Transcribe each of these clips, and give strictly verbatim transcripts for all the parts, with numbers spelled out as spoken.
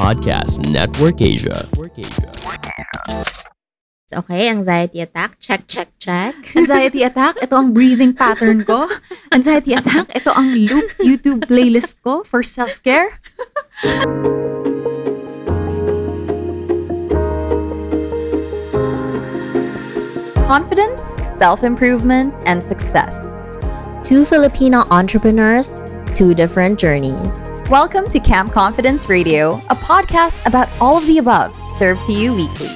Podcast Network Asia. Okay, anxiety attack. Check, check, check. Anxiety attack. Ito ang breathing pattern ko. Anxiety attack. Ito ang loop YouTube playlist ko for self-care. Confidence, self-improvement, and success. Two Filipino entrepreneurs, two different journeys. Welcome to Camp Confidence Radio, a podcast about all of the above, served to you weekly.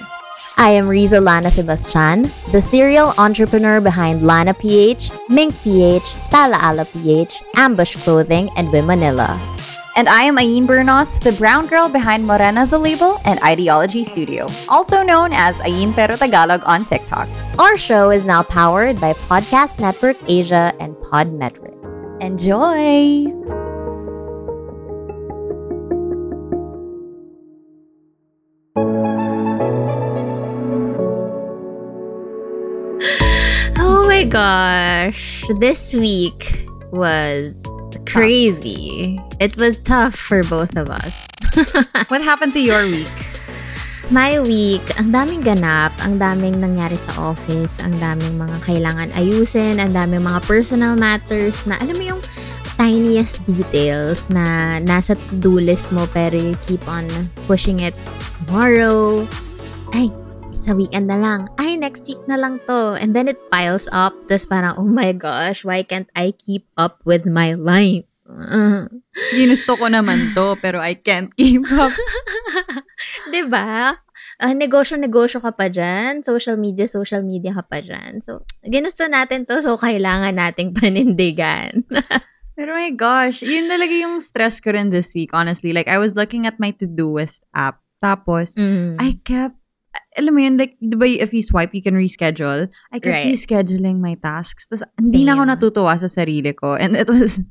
I am Riza Lana Sebastian, the serial entrepreneur behind Lana P H, Mink P H, Talaala P H, Ambush Clothing, and Wim Manila. And I am Ayn Bernos, the brown girl behind Morena the Label and Ideology Studio, also known as Ayn Pero Tagalog on TikTok. Our show is now powered by Podcast Network Asia and Podmetrics. Enjoy! Oh my gosh, this week was crazy. It was tough for both of us. What happened to your week? My week, ang daming ganap, ang daming nangyari sa office, ang daming mga kailangan ayusin, ang daming mga personal matters na alam mo yung tiniest details na nasa to-do list mo pero you keep on pushing it tomorrow. Ay, sa weekend na lang. Ay, next week na lang to. And then it piles up. Tapos parang, oh my gosh, why can't I keep up with my life? Ginusto ko naman to, pero I can't keep up. Diba? Uh, negosyo-negosyo ka pa dyan. Social media, social media ka pa dyan. So, ginusto natin to, so kailangan nating panindigan. Pero my gosh, yun talaga yung stress ko rin this week, honestly. Like, I was looking at my Todoist app. Tapos, mm. I kept, alam mo yun, like, diba if you swipe, you can reschedule. I kept right. rescheduling my tasks. Tapos, hindi na ako natutuwa sa sarili ko. And it was,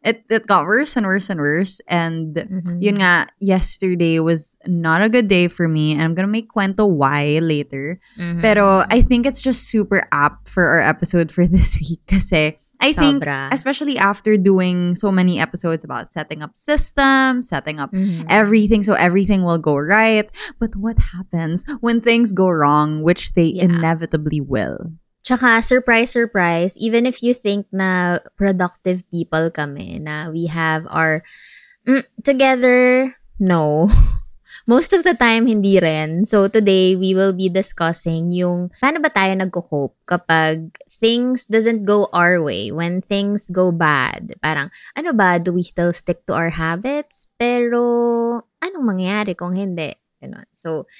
it, it got worse and worse and worse. And, mm-hmm. yun nga, yesterday was not a good day for me. And I'm gonna make kwento why later. Mm-hmm. Pero, I think it's just super apt for our episode for this week. Kasi, I Sobra. think, especially after doing so many episodes about setting up systems, setting up mm-hmm. everything so everything will go right. But what happens when things go wrong, which they yeah. inevitably will? Tsaka, surprise, surprise, even if you think na productive people kami, na we have our mm, together, no. Most of the time, hindi rin. So, today, we will be discussing yung paano ba tayo nagko-cope kapag things doesn't go our way, when things go bad. Parang, ano ba, do we still stick to our habits? Pero, anong mangyayari kung hindi? You know? So,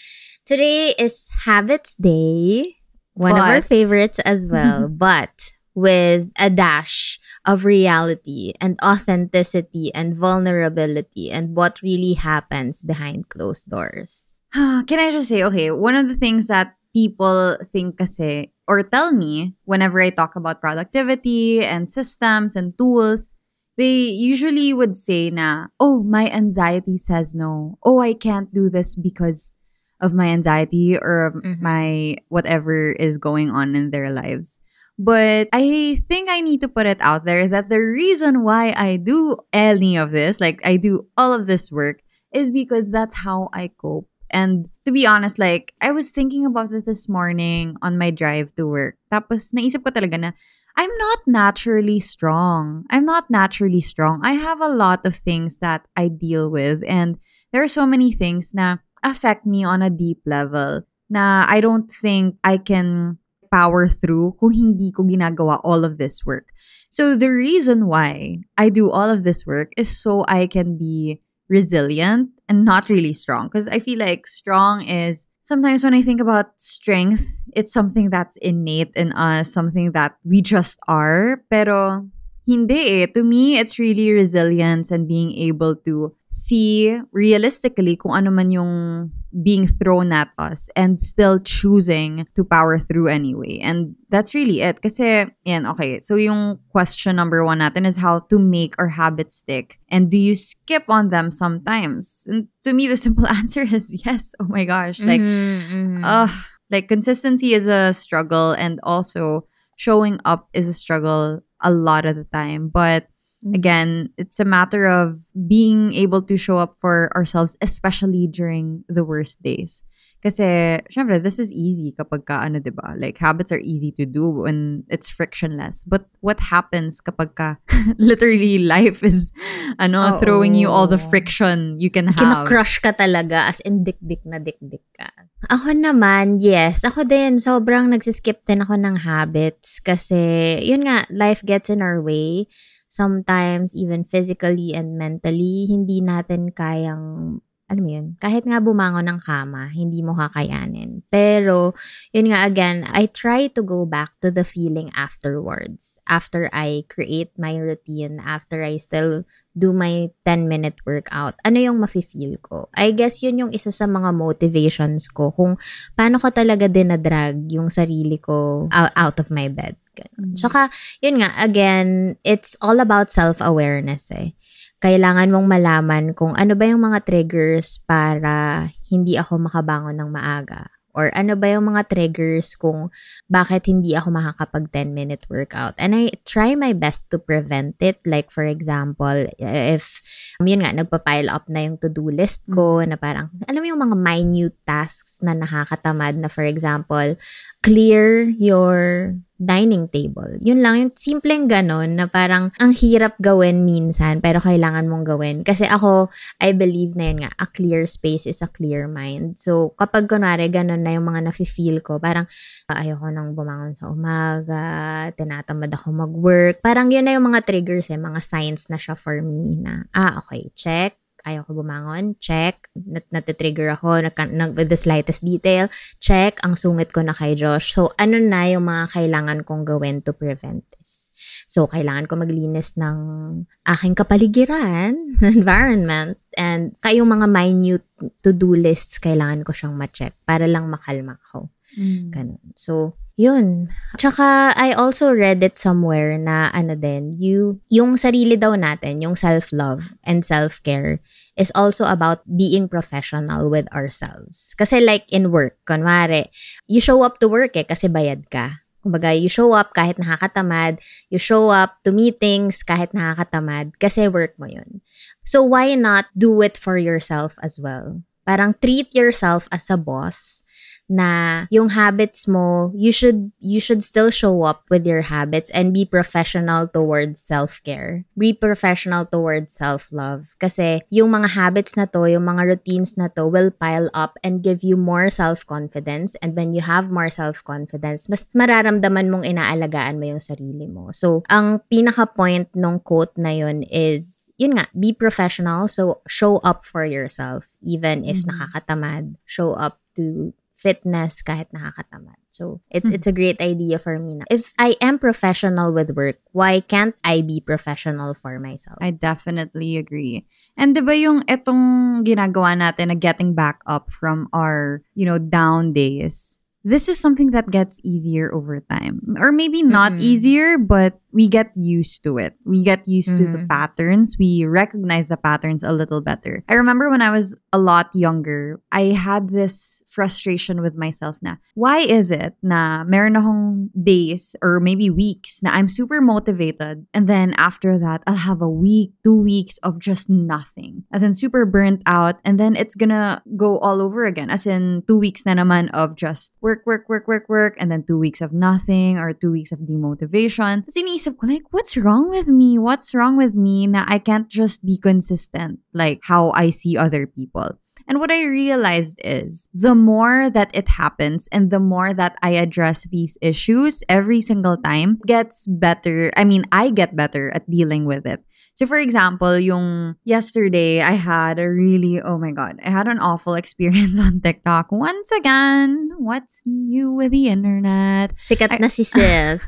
today is Habits Day. One but, of our favorites as well. But, with a dash of reality and authenticity and vulnerability and what really happens behind closed doors. Can I just say, okay, one of the things that people think kasi, or tell me whenever I talk about productivity and systems and tools, they usually would say na, oh, my anxiety says no. Oh, I can't do this because of my anxiety or mm-hmm. my whatever is going on in their lives. But I think I need to put it out there that the reason why I do any of this, like I do all of this work, is because that's how I cope. And to be honest, like I was thinking about it this morning on my drive to work. Tapos naisip ko talaga na, I'm not naturally strong. I'm not naturally strong. I have a lot of things that I deal with. And there are so many things na affect me on a deep level na I don't think I can power through kung hindi ko ginagawa all of this work. So the reason why I do all of this work is so I can be resilient and not really strong. Because I feel like strong is, sometimes when I think about strength, it's something that's innate in us, something that we just are. Pero hindi eh. To me, it's really resilience and being able to see realistically kung ano man yung being thrown at us and still choosing to power through anyway. And that's really it. Kasi, yan, okay. So yung question number one natin is how to make our habits stick. And do you skip on them sometimes? And to me, the simple answer is yes. Oh my gosh. Like, mm-hmm, mm-hmm. Uh, like consistency is a struggle and also showing up is a struggle a lot of the time. But Again, it's a matter of being able to show up for ourselves, especially during the worst days. Kasi, syempre, this is easy kapag ka, ano, diba? Like, habits are easy to do when it's frictionless. But what happens kapag ka, literally, life is, ano, oh, throwing you all the friction you can have. Kinakrush ka talaga, as in, dik-dik na dik-dik ka. Ako naman, yes. Ako din, sobrang nagsiskip din ako ng habits. Kasi, yun nga, life gets in our way. Sometimes, even physically and mentally, hindi natin kayang, alam mo yun, kahit nga bumangon ng kama, hindi mo kakayanin. Pero, yun nga again, I try to go back to the feeling afterwards. After I create my routine, after I still do my ten-minute workout, ano yung mafe-feel ko? I guess yun yung isa sa mga motivations ko kung paano ko talaga dinadrag yung sarili ko out of my bed. Mm-hmm. Tsaka, yun nga, again, it's all about self-awareness eh. Kailangan mong malaman kung ano ba yung mga triggers para hindi ako makabangon ng maaga. Or ano ba yung mga triggers kung bakit hindi ako makakapag ten-minute workout. And I try my best to prevent it. Like, for example, if, yun nga, nagpa-pile up na yung to-do list ko, na parang, alam mo yung mga minute tasks na nakakatamad na, for example, clear your dining table. Yun lang, yung simpleng ganon na parang ang hirap gawin minsan pero kailangan mong gawin. Kasi ako, I believe na yun nga, a clear space is a clear mind. So, kapag kunwari ganon na yung mga nafe-feel ko, parang uh, ayoko nang bumangon sa umaga, tinatamad ako mag-work. Parang yun na yung mga triggers eh, mga signs na siya for me na, ah, okay, check. Ayoko bumangon, check. Nat- natitrigger ako nag- nag- with the slightest detail, check. Ang sungit ko na kay Josh. So, ano na yung mga kailangan kong gawin to prevent this? So, kailangan ko maglinis ng aking kapaligiran, environment, and kayong mga minute to-do lists, kailangan ko siyang ma-check para lang makalma ako. Mm. Ganun. So, yun. Tsaka, I also read it somewhere na ano din, you, yung sarili daw natin, yung self-love and self-care is also about being professional with ourselves. Kasi like in work, kunwari, you show up to work eh kasi bayad ka. Kumbaga, you show up kahit nakakatamad, you show up to meetings kahit nakakatamad kasi work mo yun. So, why not do it for yourself as well? Parang treat yourself as a boss na yung habits mo, you should you should still show up with your habits and be professional towards self-care. Be professional towards self-love. Kasi yung mga habits na to, yung mga routines na to will pile up and give you more self-confidence. And when you have more self-confidence, mas mararamdaman mong inaalagaan mo yung sarili mo. So, ang pinaka-point nung quote na yun is, yun nga, be professional. So, show up for yourself. Even if mm-hmm. nakakatamad, show up to fitness kahit nakakatamad. So, it's it's a great idea for me na. If I am professional with work, why can't I be professional for myself? I definitely agree. And diba yung etong ginagawa natin na getting back up from our, you know, down days, this is something that gets easier over time. Or maybe not mm-hmm. easier, but we get used to it. We get used mm-hmm. to the patterns. We recognize the patterns a little better. I remember when I was a lot younger, I had this frustration with myself na, why is it na meron akong days or maybe weeks na I'm super motivated and then after that, I'll have a week, two weeks of just nothing. As in super burnt out and then it's gonna go all over again. As in two weeks na naman of just work work, work, work, work, and then two weeks of nothing or two weeks of demotivation. Kasi iniisip ko, like, what's wrong with me? What's wrong with me na I can't just be consistent like how I see other people? And what I realized is the more that it happens and the more that I address these issues every single time gets better. I mean, I get better at dealing with it. So, for example, yung yesterday, I had a really, oh my God, I had an awful experience on TikTok. Once again, what's new with the internet? Sikat na si sis.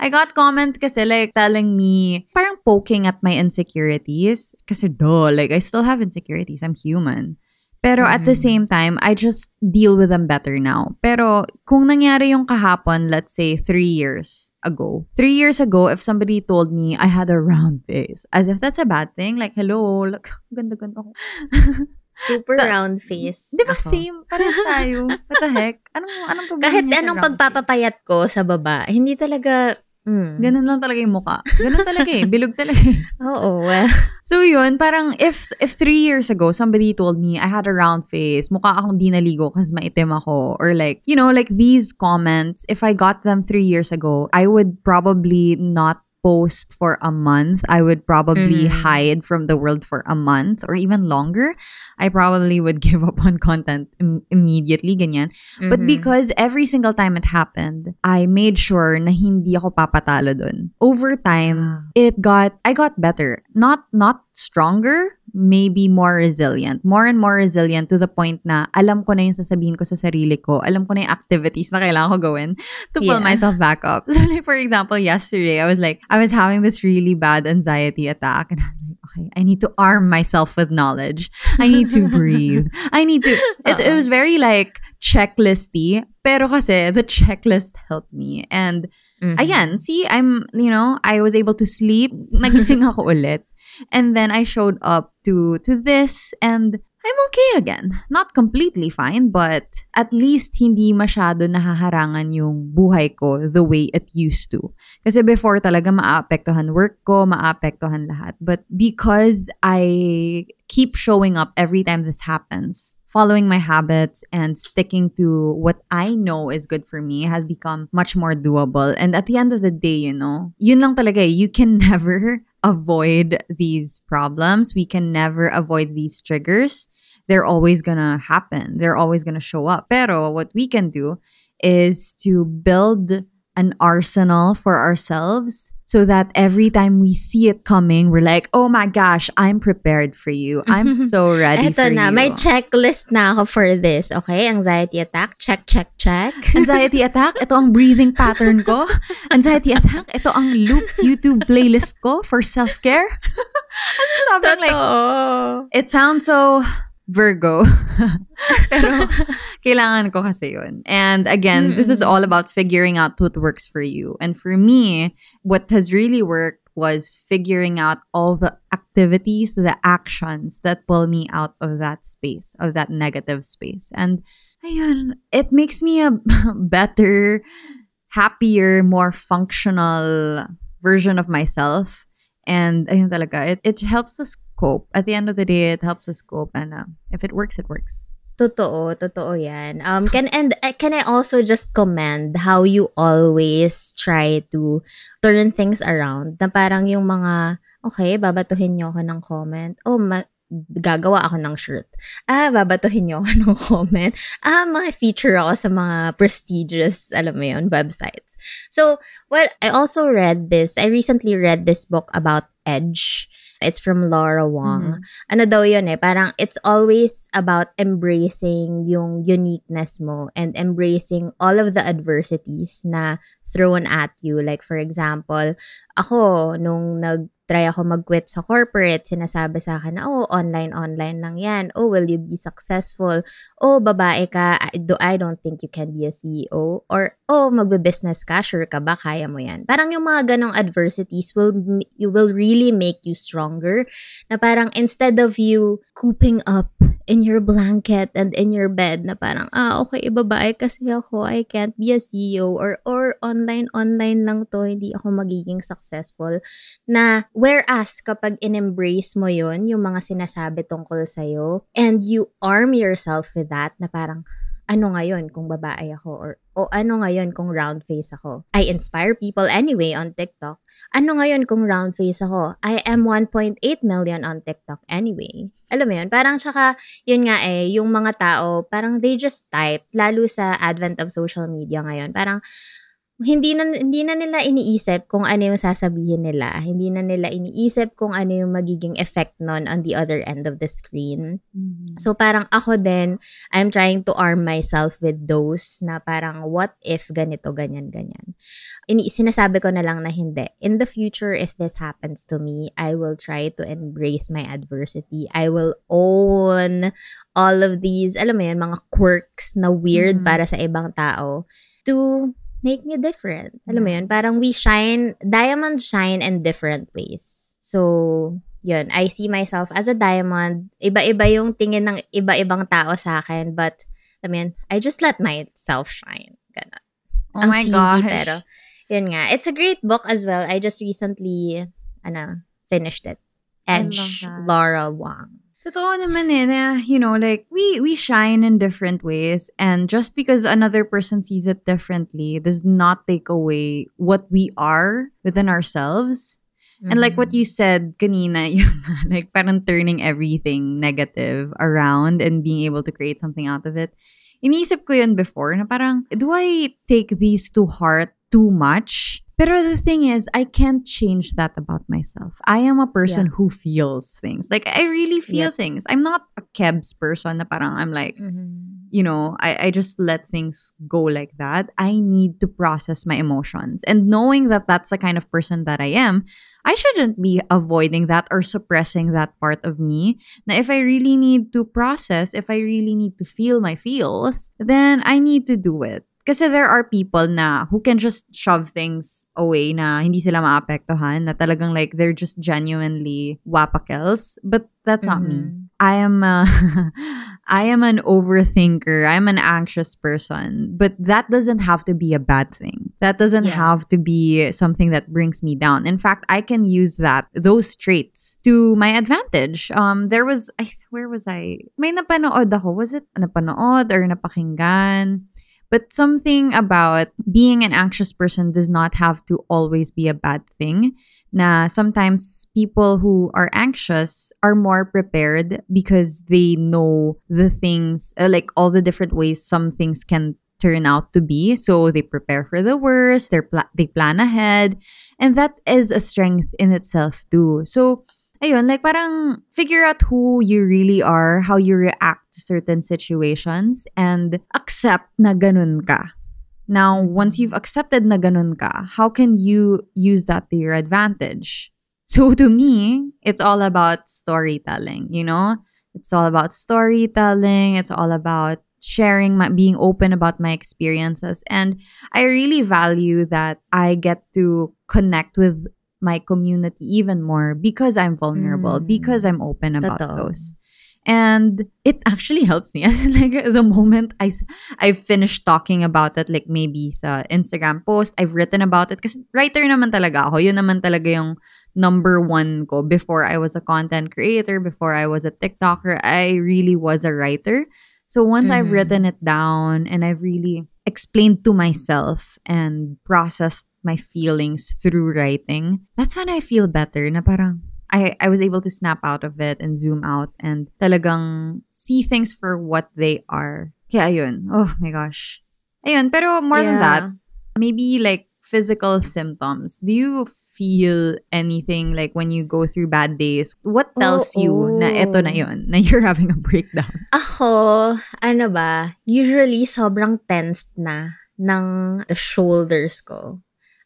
I got comments kasi like telling me, parang poking at my insecurities. Kasi duh, like I still have insecurities. I'm human. Pero mm-hmm. at the same time, I just deal with them better now. Pero kung nangyari yung kahapon, let's say, three years ago. Three years ago, if somebody told me I had a round face, as if that's a bad thing, like, hello, look, ganda-ganda ko. Super Ta- round face. Di ba, same? Pares tayo. What the heck? Anong, anong problema? Kahit anong pagpapapayat face? Ko sa baba, hindi talaga Mm. Ganun lang talaga yung mukha. Ganun talaga eh. Bilog talaga eh. Oo. Well. So yun, parang if if three years ago, somebody told me I had a round face, mukha akong di naligo kasi maitim ako. Or like, you know, like these comments, if I got them three years ago, I would probably not post for a month. I would probably mm. hide from the world for a month or even longer. I probably would give up on content im- immediately, ganyan. Mm-hmm. But because every single time it happened, I made sure na hindi ako papatalo dun. Over time, it got, I got better. Not, not stronger, maybe more resilient. More and more resilient to the point na alam ko na yung sasabihin ko sa sarili ko. Alam ko na yung activities na kailangan ko gawin to pull yeah. myself back up. So like, for example, yesterday, I was like, I was having this really bad anxiety attack and I was like, okay, I need to arm myself with knowledge. I need to breathe. I need to... It, it was very like checklisty. Pero kasi the checklist helped me. And mm-hmm. again, see, I'm, you know, I was able to sleep. Nagising ako ulit. And then I showed up to to this and I'm okay again. Not completely fine, but at least hindi masyado nahaharangan yung buhay ko the way it used to. Kasi before talaga maapektuhan work ko, maapektuhan lahat. But because I keep showing up every time this happens, following my habits and sticking to what I know is good for me has become much more doable. And at the end of the day, you know, yun lang talaga, you can never avoid these problems. We can never avoid these triggers. They're always gonna happen. They're always gonna show up. Pero what we can do is to build an arsenal for ourselves so that every time we see it coming, we're like, oh my gosh, I'm prepared for you. I'm so ready for na, you. Ito na, may checklist na ako for this. Okay, anxiety attack, check, check, check. Anxiety attack, ito ang breathing pattern ko. Anxiety attack, ito ang loop YouTube playlist ko for self-care. Something like, it sounds so... Virgo. Pero kailangan ko kasi yun. And again, mm-hmm. this is all about figuring out what works for you. And for me, what has really worked was figuring out all the activities, the actions that pull me out of that space, of that negative space. And ayun, it makes me a better, happier, more functional version of myself. And ayun talaga, it, it helps us cope. At the end of the day, it helps us cope, and uh, if it works, it works. Totoo, totoo yan. Um, can and uh, can I also just commend how you always try to turn things around? Na parang yung mga okay, babatuhin niyo ako ng comment. Oh, ma- gagawa ako ng shirt. Ah, babatuhin niyo ako ng comment. Ah, mga feature ako sa mga prestigious, alam mo yun, websites. So, well, I also read this. I recently read this book about Edge. It's from Laura Wong. Mm-hmm. Ano daw yun eh, parang it's always about embracing yung uniqueness mo and embracing all of the adversities na thrown at you. Like for example, ako, nung nag-try ako mag-quit sa corporate, sinasabi sa akin na, oh, online-online lang yan. Oh, will you be successful? Oh, babae ka. I, do, I don't think you can be a C E O. Or, oh, magbe-business ka. Sure ka ba? Kaya mo yan. Parang yung mga ganong adversities will you will really make you stronger. Na parang instead of you cooping up in your blanket and in your bed na parang, ah, okay, babae kasi ako. I can't be a C E O. Or, or online-online lang to. Hindi ako magiging successful. Na, whereas, kapag in-embrace mo yun, yung mga sinasabi tungkol sa'yo, and you arm yourself with that, na parang, ano ngayon kung babae ako? Or, o ano ngayon kung round face ako? I inspire people anyway on TikTok. Ano ngayon kung round face ako? I am one point eight million on TikTok anyway. Alam mo yun? Parang tsaka, yun nga eh, yung mga tao, parang they just type, lalo sa advent of social media ngayon. Parang, Hindi na, hindi na nila iniisip kung ano yung sasabihin nila. Hindi na nila iniisip kung ano yung magiging effect nun on the other end of the screen. Mm-hmm. So parang ako din, I'm trying to arm myself with those na parang what if ganito, ganyan, ganyan. Ini- sinasabi ko na lang na hindi. In the future, if this happens to me, I will try to embrace my adversity. I will own all of these, alam mo yun, mga quirks na weird mm-hmm. para sa ibang tao to make me different. Alam mo yun? Parang we shine, diamonds shine in different ways. So, yun. I see myself as a diamond. Iba-iba yung tingin ng iba-ibang tao sa akin. But, alam mo yun, I just let myself shine. Ganun. Oh ang my cheesy, gosh. Pero, Yun nga. It's a great book as well. I just recently ano, finished it. Edge, Laura Wong. Totoo naman eh, na, you know, like, we, we shine in different ways, and just because another person sees it differently does not take away what we are within ourselves. Mm-hmm. And like what you said kanina, yung, like, parang turning everything negative around and being able to create something out of it. Iniisip ko yun before, na parang, do I take these to heart too much? Pero the thing is, I can't change that about myself. I am a person yeah. who feels things. Like, I really feel yep. things. I'm not a Kebs person na parang I'm like, mm-hmm. you know, I, I just let things go like that. I need to process my emotions. And knowing that that's the kind of person that I am, I shouldn't be avoiding that or suppressing that part of me. Now, if I really need to process, if I really need to feel my feels, then I need to do it. Kasi there are people na who can just shove things away na hindi sila maapektuhan, na talagang like they're just genuinely wapakels. But that's mm-hmm. not me. I am a, I am an overthinker. I'm an anxious person. But that doesn't have to be a bad thing. That doesn't yeah. have to be something that brings me down. In fact, I can use that, those traits, to my advantage. Um, there was, I, where was I? May napanood ako. Was it napanood or napakinggan? But something about being an anxious person does not have to always be a bad thing. Na sometimes people who are anxious are more prepared because they know the things, uh, like all the different ways some things can turn out to be. So they prepare for the worst, they pl- they plan ahead. And that is a strength in itself too. So ayun, like parang figure out who you really are, how you react to certain situations, and accept na ganun ka. Now, once you've accepted na ganun ka, how can you use that to your advantage? So to me, it's all about storytelling, you know? It's all about storytelling. It's all about sharing, my, being open about my experiences. And I really value that I get to connect with my community even more because I'm vulnerable, mm. because I'm open about Totoo. Those. And it actually helps me. Like the moment I, I've finished talking about it, like maybe sa Instagram post, I've written about it. Kasi writer naman talaga ako. Yun naman talaga yung number one ko. Before I was a content creator, before I was a TikToker, I really was a writer. So once mm-hmm. I've written it down and I've really explained to myself and processed my feelings through writing, that's when I feel better. Na parang I, I was able to snap out of it and zoom out and talagang see things for what they are. Kaya ayun. Oh my gosh. Ayun. Pero more yeah. than that, maybe like physical symptoms. Do you feel anything like when you go through bad days? What tells oh, you oh. na eto na yun, na you're having a breakdown? Ako, ano ba, usually sobrang tensed na ng the shoulders ko.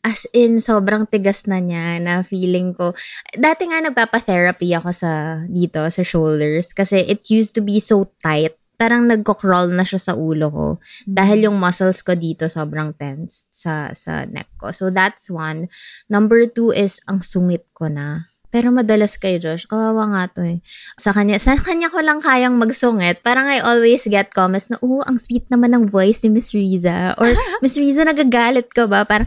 As in, sobrang tigas na niya na feeling ko. Dati nga nagpapa-therapy ako sa dito, sa shoulders. Kasi it used to be so tight. Parang nagko-crawl na siya sa ulo ko. Mm-hmm. Dahil yung muscles ko dito sobrang tense sa, sa neck ko. So that's one. Number two is, ang sungit ko na. Pero madalas kay Josh, kawawa nga to eh. Sa kanya, sa kanya ko lang kayang magsungit. Parang I always get comments na, oh, ang sweet naman ng voice ni Miss Riza. Or, Miss Riza, nagagalit ka ba? Parang,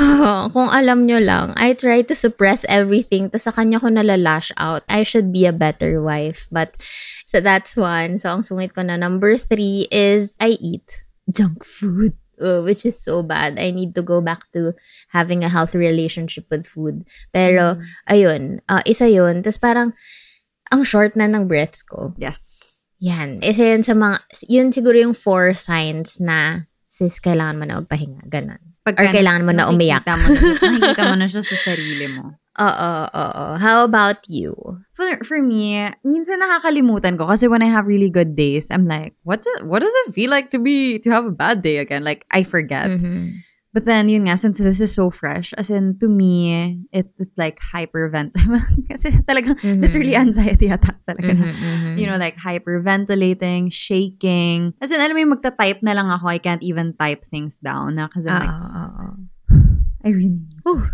oh, kung alam nyo lang, I try to suppress everything. Tapos sa kanya ko nalalash out. I should be a better wife. But, so that's one. So, ang sungit ko na. Number three is, I eat junk food. Oh, which is so bad. I need to go back to having a healthy relationship with food. Pero, mm. ayun, uh, isa yun. Tapos parang, ang short na ng breaths ko. Yes. Yan. Isa yun sa mga, yun siguro yung four signs na, sis, kailangan mo na magpahinga. Ganon. Or kailangan mo na umiyak. Nakikita mo na siya sa sarili mo. Oo, oo. How about you? For for me, minsan nakakalimutan ko kasi when I have really good days, I'm like, what do, what does it feel like to be to have a bad day again? Like I forget. Mm-hmm. But then yun nga, since this is so fresh, as in to me, it, it's like hypervent. Kasi talagang mm-hmm. literally anxiety attack talaga. Mm-hmm, mm-hmm. You know, like hyperventilating, shaking. As in alam mo magta-type na lang ako. I can't even type things down na kasi oh, like oh, oh. I really. Ooh.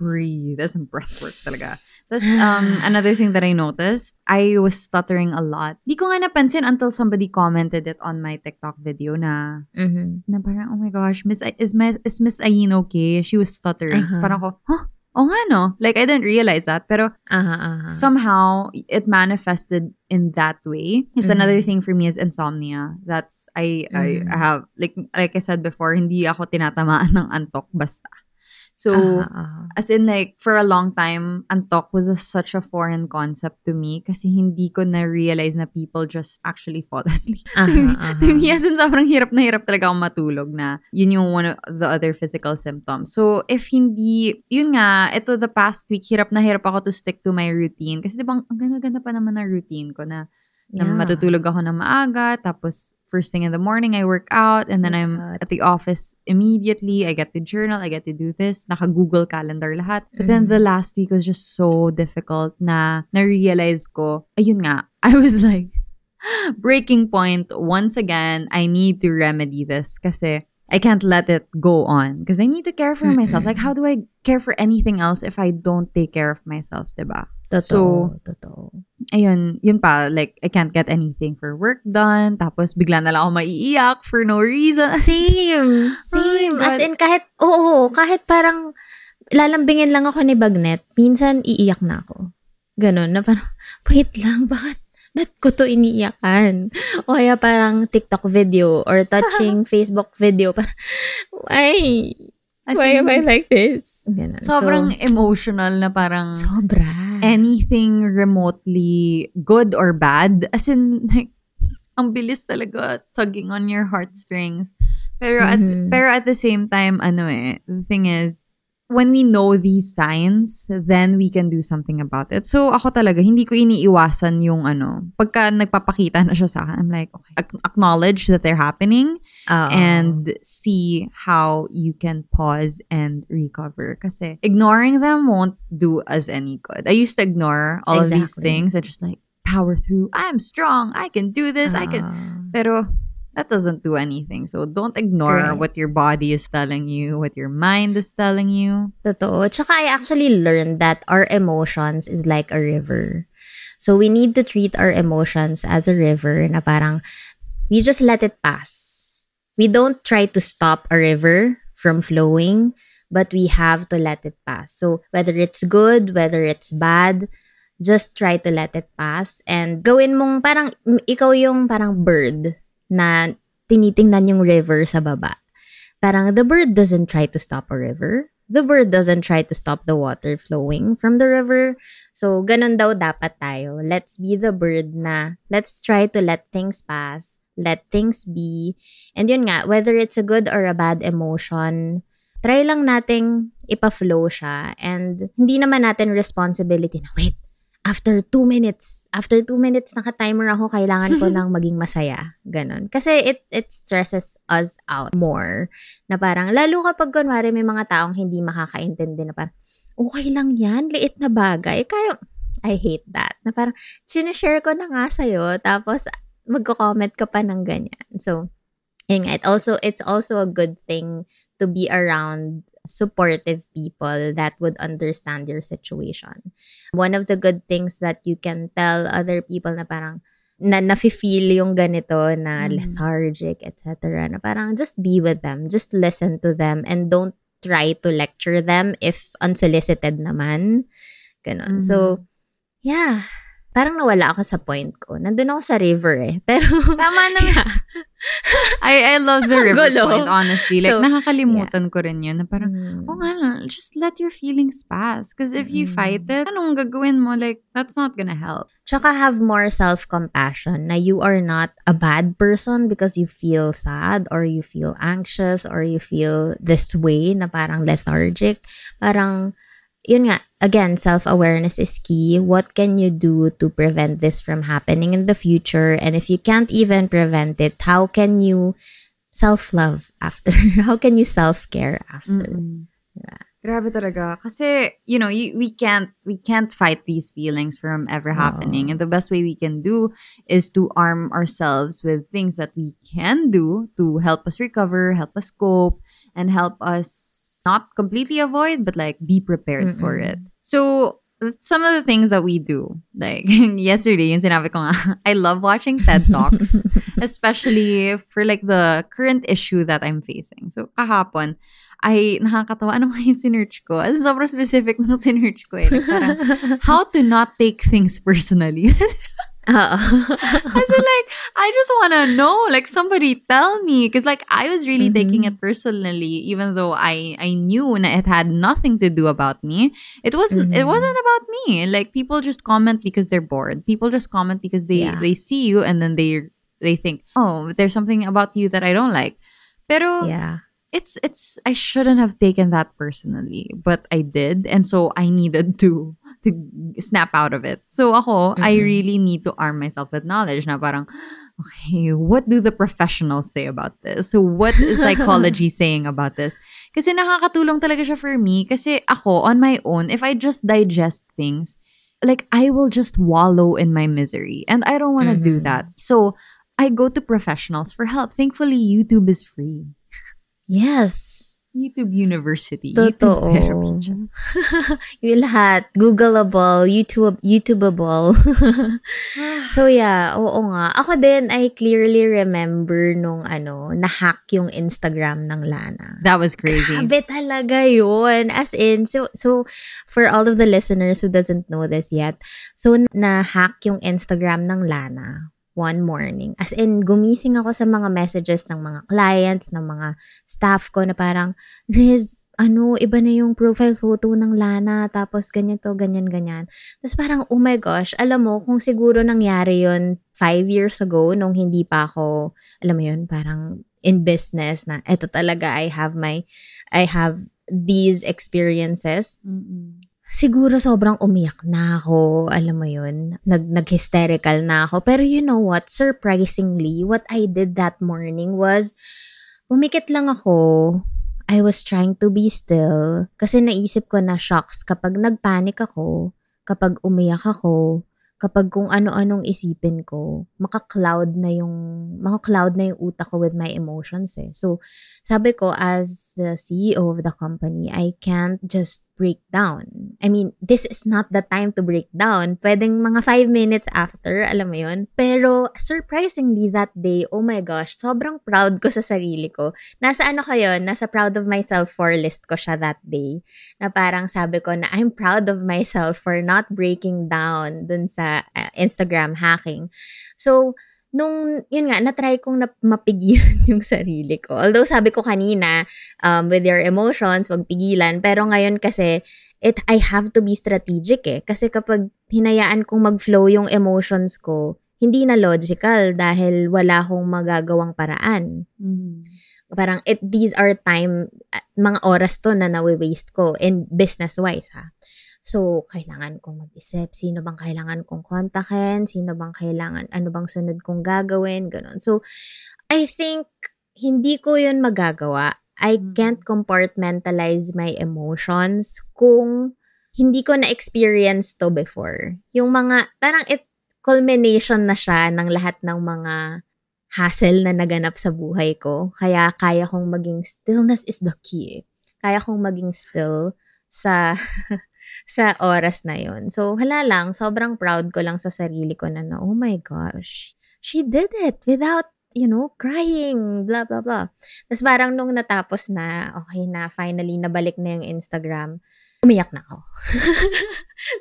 breathe. That's some breath work talaga. That's um, another thing that I noticed. I was stuttering a lot. Di ko nga napansin until somebody commented it on my TikTok video na, mm-hmm. na parang, oh my gosh, Miss is is Miss Ayn okay? She was stuttering. Uh-huh. So parang ako, huh? Oh nga no. Like, I didn't realize that. Pero uh-huh, uh-huh. somehow, it manifested in that way. It's mm-hmm. another thing for me is insomnia. That's, I, mm-hmm. I have, like like I said before, hindi ako tinatamaan ng antok basta. So, uh-huh, uh-huh. as in like, for a long time, antok was a, such a foreign concept to me kasi hindi ko na-realize na people just actually fall asleep. Uh-huh, to, me, uh-huh. to me, as in sobrang hirap na hirap talaga akong matulog na yun yung one of the other physical symptoms. So, if hindi, yun nga, ito the past week, hirap na hirap ako to stick to my routine kasi diba, ang ganda-ganda pa naman na routine ko na, yeah. na matutulog ako na maaga, tapos first thing in the morning, I work out and then I'm at the office immediately. I get to journal. I get to do this. Naka-Google Calendar lahat. But then the last week was just so difficult na na-realize ko, ayun nga, I was like, breaking point. Once again, I need to remedy this kasi I can't let it go on. Because I need to care for Mm-mm. myself. Like, how do I care for anything else if I don't take care of myself, diba? Totoo, so, totoo. Ayun, yun pa. Like, I can't get anything for work done. Tapos, bigla na lang ako maiiyak for no reason. Same. Same. Oh, as in, kahit, oo, kahit parang lalambingin lang ako ni Bagnet, minsan iiyak na ako. Ganon, na parang, wait lang, bakit? Ba't ko to iniiyakan? O kaya parang TikTok video or touching Facebook video. Parang, why? As Why in, am I like this? Ganun. Sobrang so, emotional na parang sobra. Anything remotely good or bad. As in, like, ang bilis talaga tugging on your heartstrings. Pero, mm-hmm. at, pero at the same time, ano eh, the thing is, when we know these signs, then we can do something about it. So, ako talaga, hindi ko iniiwasan yung ano. Pagka nagpapakita na siya sa akin, I'm like, okay, acknowledge that they're happening Uh-oh. and see how you can pause and recover. Kasi ignoring them won't do us any good. I used to ignore all exactly. of these things. I just like, power through. I'm strong. I can do this. Uh-oh. I can. Pero that doesn't do anything. So, don't ignore right. what your body is telling you, what your mind is telling you. Totoo. Tsaka, I actually learned that our emotions is like a river. So, we need to treat our emotions as a river na parang we just let it pass. We don't try to stop a river from flowing, but we have to let it pass. So, whether it's good, whether it's bad, just try to let it pass. And gawin mong parang ikaw yung parang bird na tinitingnan yung river sa baba. Parang the bird doesn't try to stop a river. The bird doesn't try to stop the water flowing from the river. So, ganun daw dapat tayo. Let's be the bird na let's try to let things pass, let things be. And yun nga, whether it's a good or a bad emotion, try lang nating ipa-flow siya. And hindi naman natin responsibility na, wait, After two minutes, after two minutes, naka-timer ako, kailangan ko nang maging masaya. Ganon. Kasi it it stresses us out more. Na parang, lalo kapag kunwari may mga taong hindi makakaintindi na parang, okay lang yan, liit na bagay. Kaya, I hate that. Na parang, sinashare ko na nga sa'yo, tapos magko-comment ka pa ng ganyan. So, yun nga, it also, it's also a good thing to be around supportive people that would understand your situation. One of the good things that you can tell other people na parang na nafe-feel yung ganito na mm. lethargic, et cetera. Na parang just be with them, just listen to them, and don't try to lecture them if unsolicited naman. Ganon. Mm. So, yeah. Parang nawala ako sa point ko. Nandun ako sa river eh. Pero, tama naman. Yeah. I, I love the river Gulo. point, honestly. Like, so, nakakalimutan yeah. ko rin yun. Na parang, mm. oh nga lang, just let your feelings pass. Because if you mm. fight it, anong gagawin mo? Like, that's not gonna help. Tsaka have more self-compassion na you are not a bad person because you feel sad or you feel anxious or you feel this way na parang lethargic. Parang, yun nga, again, self-awareness is key. What can you do to prevent this from happening in the future? And if you can't even prevent it, how can you self-love after? How can you self-care after? Mm-hmm. Yeah. Grabe talaga. Kasi, you know, you, we can't we can't fight these feelings from ever happening. Uh-huh. And the best way we can do is to arm ourselves with things that we can do to help us recover, help us cope, and help us not completely avoid, but like be prepared mm-mm. for it. So, some of the things that we do. Like, yesterday, yung sinabi ko nga, I love watching TED Talks, especially for like the current issue that I'm facing. So, kahapon, ay, nakakatawa. Ano nga yung sinerch ko? As in, sobrang specific ng sinerch ko eh. Like, parang, how to not take things personally. As in, like, I just wanna know. Like, somebody tell me. Because, like, I was really mm-hmm. taking it personally, even though I, I knew na it had nothing to do about me. It wasn't, mm-hmm. it wasn't about me. Like, people just comment because they're bored. People just comment because they, yeah. they see you and then they, they think, oh, there's something about you that I don't like. Pero, yeah. It's, it's, I shouldn't have taken that personally, but I did. And so I needed to, to snap out of it. So ako, mm-hmm. I really need to arm myself with knowledge na parang, okay, what do the professionals say about this? So what is psychology saying about this? Kasi nakakatulong talaga siya for me. Kasi ako, on my own, if I just digest things, like I will just wallow in my misery. And I don't want to mm-hmm. do that. So I go to professionals for help. Thankfully, YouTube is free. Yes. YouTube University. Totoo. YouTube therapy. Yung lahat. Googleable. YouTube, YouTubeable. So yeah, oo nga. Ako din, I clearly remember nung ano, nahack yung Instagram ng Lana. That was crazy. Grabe talaga yun. As in, so, so for all of the listeners who doesn't know this yet, so nahack yung Instagram ng Lana. One morning. As in, gumising ako sa mga messages ng mga clients, ng mga staff ko na parang, Riz, ano, iba na yung profile photo ng Lana, tapos ganyan to, ganyan, ganyan. Tapos parang, oh my gosh, alam mo, kung siguro nangyari yun five years ago, nung hindi pa ako, alam mo yun, parang in business na, eto talaga, I have my, I have these experiences. Mm-mm. Siguro sobrang umiyak na ako, alam mo yun, nag, nag-hysterical na ako. Pero you know what, surprisingly, what I did that morning was, umikit lang ako, I was trying to be still, kasi naisip ko na shocks kapag nagpanic ako, kapag umiyak ako, kapag kung ano-anong isipin ko, maka-cloud na yung, maka-cloud na yung utak ko with my emotions eh. So, sabi ko, as the C E O of the company, I can't just break down. I mean, this is not the time to break down. Pwedeng mga five minutes after, alam mo yun. Pero, surprisingly that day, oh my gosh, sobrang proud ko sa sarili ko. Nasa ano ko yun, nasa proud of myself for list ko siya that day. Na parang sabi ko na, I'm proud of myself for not breaking down dun sa uh, Instagram hacking. So, nung, yun nga, natry kong nap- mapigilan yung sarili ko. Although sabi ko kanina, um, with your emotions, wag pigilan. Pero ngayon kasi, it, I have to be strategic eh. Kasi kapag hinayaan kong mag-flow yung emotions ko, hindi na logical dahil wala akong magagawang paraan. Mm-hmm. Parang, it, these are time, mga oras to na nawi-waste ko, in business-wise ha. So, kailangan kong mag-isip, sino bang kailangan kong kontakin, sino bang kailangan, ano bang sunod kong gagawin, ganun. So, I think, hindi ko yun magagawa. I can't compartmentalize my emotions kung hindi ko na-experience to before. Yung mga, parang it, culmination na siya ng lahat ng mga hassle na naganap sa buhay ko. Kaya, kaya kong maging stillness is the key. Kaya kong maging still sa... sa oras na yun. So, hala lang, sobrang proud ko lang sa sarili ko na, na, oh my gosh, she did it without, you know, crying, blah, blah, blah. Tapos parang nung natapos na, okay na, finally, nabalik na yung Instagram, umiyak na ako.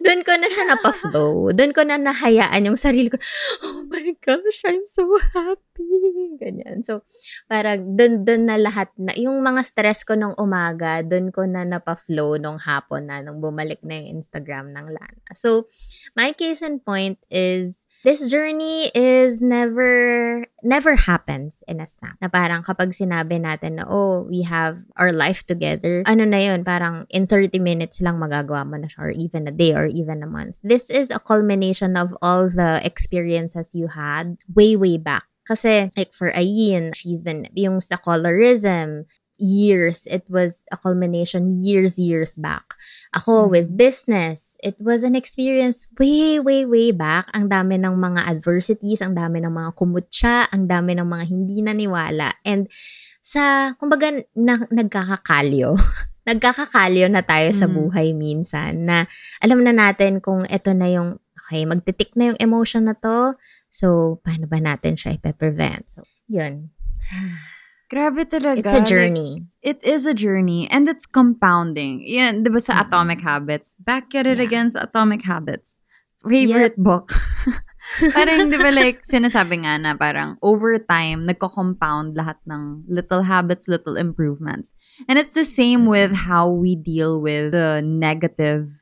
Doon ko na siya napa-flow. Doon ko na nahayaan yung sarili ko. Oh my gosh, I'm so happy. Ganyan. So, parang doon, doon na lahat na, yung mga stress ko nung umaga, doon ko na napa-flow nung hapon na, nung bumalik na yung Instagram ng Lana. So, my case in point is, this journey is never, never happens in a snap. Na parang kapag sinabi natin na, oh, we have our life together, ano na yun, parang in thirty minutes, silang magagawa mo na siya or even a day or even a month. This is a culmination of all the experiences you had way, way back. Kasi like for Ayn, she's been yung sa colorism, years. It was a culmination years, years back. Ako mm-hmm. with business, it was an experience way, way, way back. Ang dami ng mga adversities, ang dami ng mga kumutya, ang dami ng mga hindi naniwala. And sa, kumbaga, na, nagkakakalyo. Nagkakakalyo na tayo mm-hmm. sa buhay minsan na alam na natin kung eto na yung, okay, magtitik na yung emotion na to. So, paano ba natin siya ipe-prevent? So, yun. Grabe talaga. It's a journey. Like, it is a journey and it's compounding. Yan, di ba sa mm-hmm. Atomic Habits? Back at it yeah. again sa Atomic Habits. Favorite yep. book. Parang di ba like sinasabi nga na parang over time, nagko-compound lahat ng little habits, little improvements. And it's the same with how we deal with the negative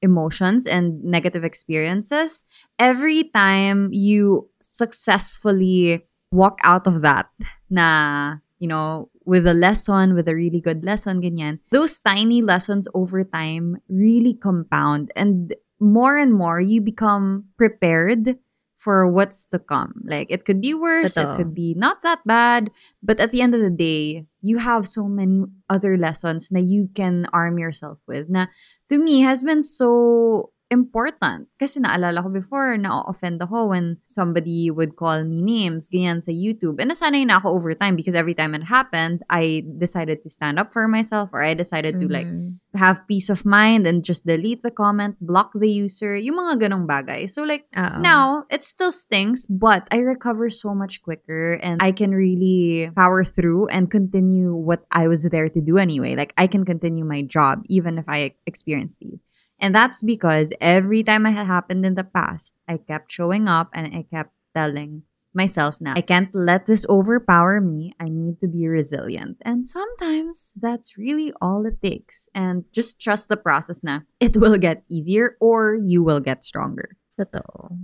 emotions and negative experiences. Every time you successfully walk out of that na... you know, with a lesson, with a really good lesson, ganyan. Those tiny lessons over time really compound. And more and more, you become prepared for what's to come. Like, it could be worse, Totoo. It could be not that bad. But at the end of the day, you have so many other lessons na you can arm yourself with. Na, to me, has been so important. Kasi naalala ko before, na-offend ako when somebody would call me names, ganyan sa YouTube. And nasanay na ako over time because every time it happened, I decided to stand up for myself or I decided mm-hmm. to like have peace of mind and just delete the comment, block the user, yung mga ganong bagay. So like, Uh-oh. Now, it still stings, but I recover so much quicker and I can really power through and continue what I was there to do anyway. Like, I can continue my job even if I experience these. And that's because every time it had happened in the past, I kept showing up and I kept telling myself now, I can't let this overpower me. I need to be resilient. And sometimes that's really all it takes. And just trust the process na. It will get easier or you will get stronger. Totoo.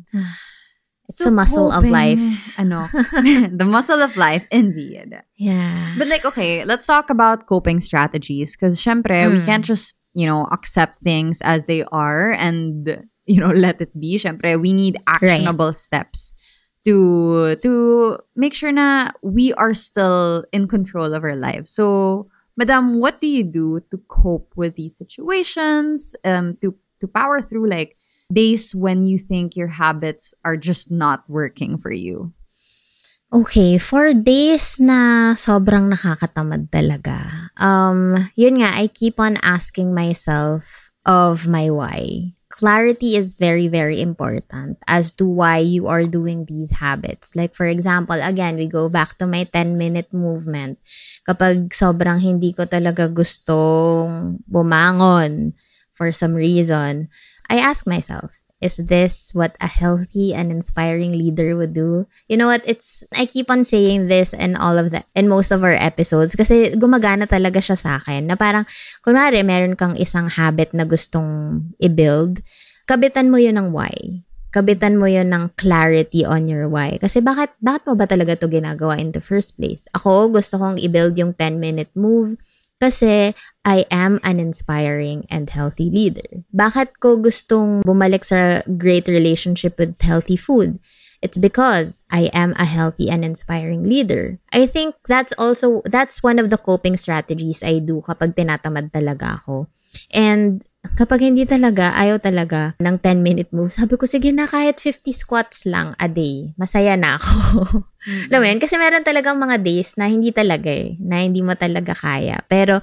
It's so a muscle hoping, of life. Ano? The muscle of life, indeed. Yeah. But like, okay, let's talk about coping strategies. Because syempre, mm. we can't just, you know, accept things as they are and, you know, let it be. Syempre, we need actionable right. steps to to make sure na we are still in control of our lives. So, Madam, what do you do to cope with these situations, um, to, to power through, like, days when you think your habits are just not working for you? Okay, for days na sobrang nakakatamad talaga, um, yun nga, I keep on asking myself of my why. Clarity is very, very important as to why you are doing these habits. Like for example, again, we go back to my ten-minute movement. Kapag sobrang hindi ko talaga gustong bumangon for some reason, I ask myself, is this what a healthy and inspiring leader would do? You know what? It's I keep on saying this in all of the in most of our episodes kasi gumagana talaga siya sa akin. Na parang kunwari meron kang isang habit na gustong i-build, kabitan mo 'yun ng why. Kabitan mo 'yun ng clarity on your why. Kasi bakit bakit mo ba talaga 'to ginagawa in the first place? Ako gusto kong i-build yung ten-minute move. Kasi I am an inspiring and healthy leader. Bakit ko gustong bumalik sa great relationship with healthy food? It's because I am a healthy and inspiring leader. I think that's also, that's one of the coping strategies I do kapag tinatamad talaga ako. And kapag hindi talaga, ayaw talaga ng ten-minute move, sabi ko, sige na, kahit fifty squats lang a day, masaya na ako. Mm-hmm. Alam mo yun? Kasi meron talagang mga days na hindi talaga eh, na hindi mo talaga kaya. Pero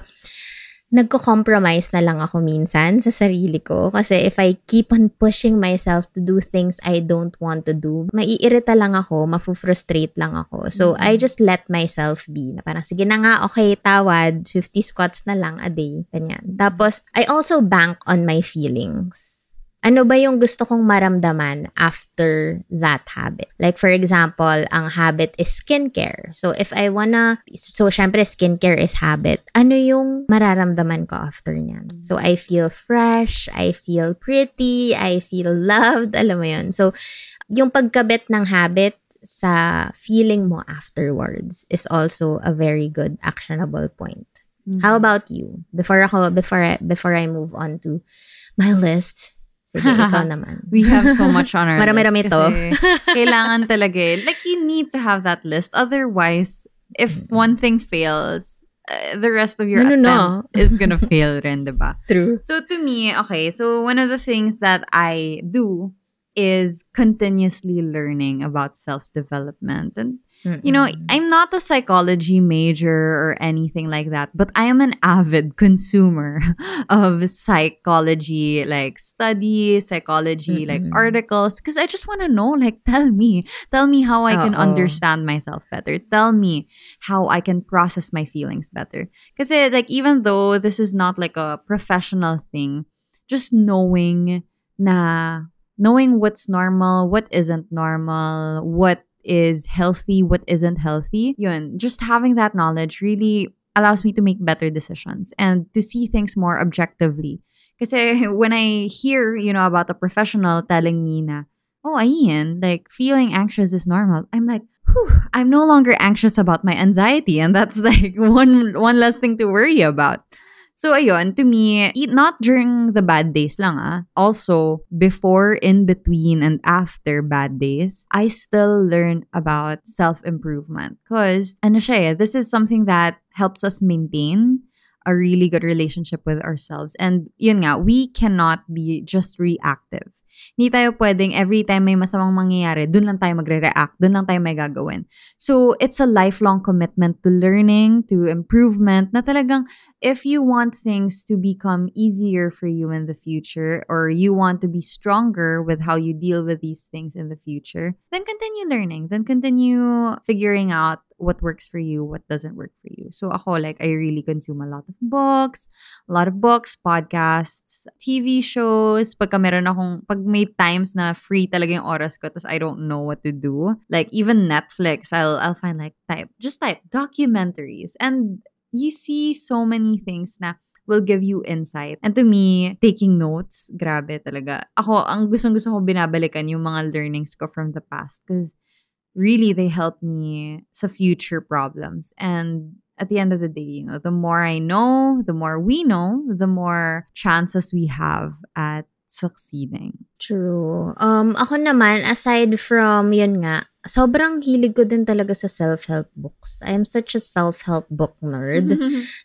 nagko-compromise na lang ako minsan sa sarili ko kasi if I keep on pushing myself to do things I don't want to do, maiirita lang ako, mafufrustrate lang ako. So, I just let myself be. Na parang, sige na nga, okay, tawad, fifty squats na lang a day. Ganyan. Tapos, I also bank on my feelings. Ano ba yung gusto kong maramdaman after that habit? Like, for example, ang habit is skincare. So, if I wanna... So, syempre, skincare is habit. Ano yung mararamdaman ko after niyan? So, I feel fresh, I feel pretty, I feel loved, alam mo yun. So, yung pagkabit ng habit sa feeling mo afterwards is also a very good actionable point. Mm-hmm. How about you? Before ako, before I, before I move on to my list... Sige, ikaw naman. We have so much on our Marami-rami list. Marami-rami to. Kailangan talaga. Like, you need to have that list. Otherwise, if one thing fails, uh, the rest of your no, no, attempt no. is gonna fail rin, diba? True. So to me, okay, so one of the things that I do is continuously learning about self-development. And, Mm-mm. you know, I'm not a psychology major or anything like that, but I am an avid consumer of psychology, like study, psychology, Mm-mm. like articles, because I just want to know, like, tell me, tell me how I Uh-oh. can understand myself better. Tell me how I can process my feelings better. Because, like, even though this is not like a professional thing, just knowing na... Knowing what's normal, what isn't normal, what is healthy, what isn't healthy. Yun, just having that knowledge really allows me to make better decisions and to see things more objectively. Kasi when I hear, you know, about a professional telling me na, oh, ayan, like feeling anxious is normal, I'm like, whew, I'm no longer anxious about my anxiety, and that's like one one less thing to worry about. So, ayun, to me, not during the bad days lang, ah. Also, before, in between, and after bad days, I still learn about self-improvement. Because, ano siya eh, this is something that helps us maintain a really good relationship with ourselves. And, yun nga, we cannot be just reactive. Hindi tayo pwedeng every time may masamang mangyayari, dun lang tayo magre-react, dun lang tayo may gagawin. So, it's a lifelong commitment to learning, to improvement, na talagang, if you want things to become easier for you in the future, or you want to be stronger with how you deal with these things in the future, then continue learning. Then continue figuring out what works for you, what doesn't work for you. So ako, like, I really consume a lot of books, a lot of books, podcasts, T V shows. Pagka meron akong, pag may times na free talaga yung oras ko, tas I don't know what to do. Like, even Netflix, I'll, I'll find, like, type, just type documentaries. And you see so many things na will give you insight. And to me, taking notes, grabe talaga. Ako, ang gustong-gusto ko binabalikan yung mga learnings ko from the past because really they help me sa future problems. And at the end of the day, you know, the more I know, the more we know, the more chances we have at succeeding. True. Um, ako naman, aside from yun nga, sobrang hilig ko din talaga sa self-help books. I am such a self-help book nerd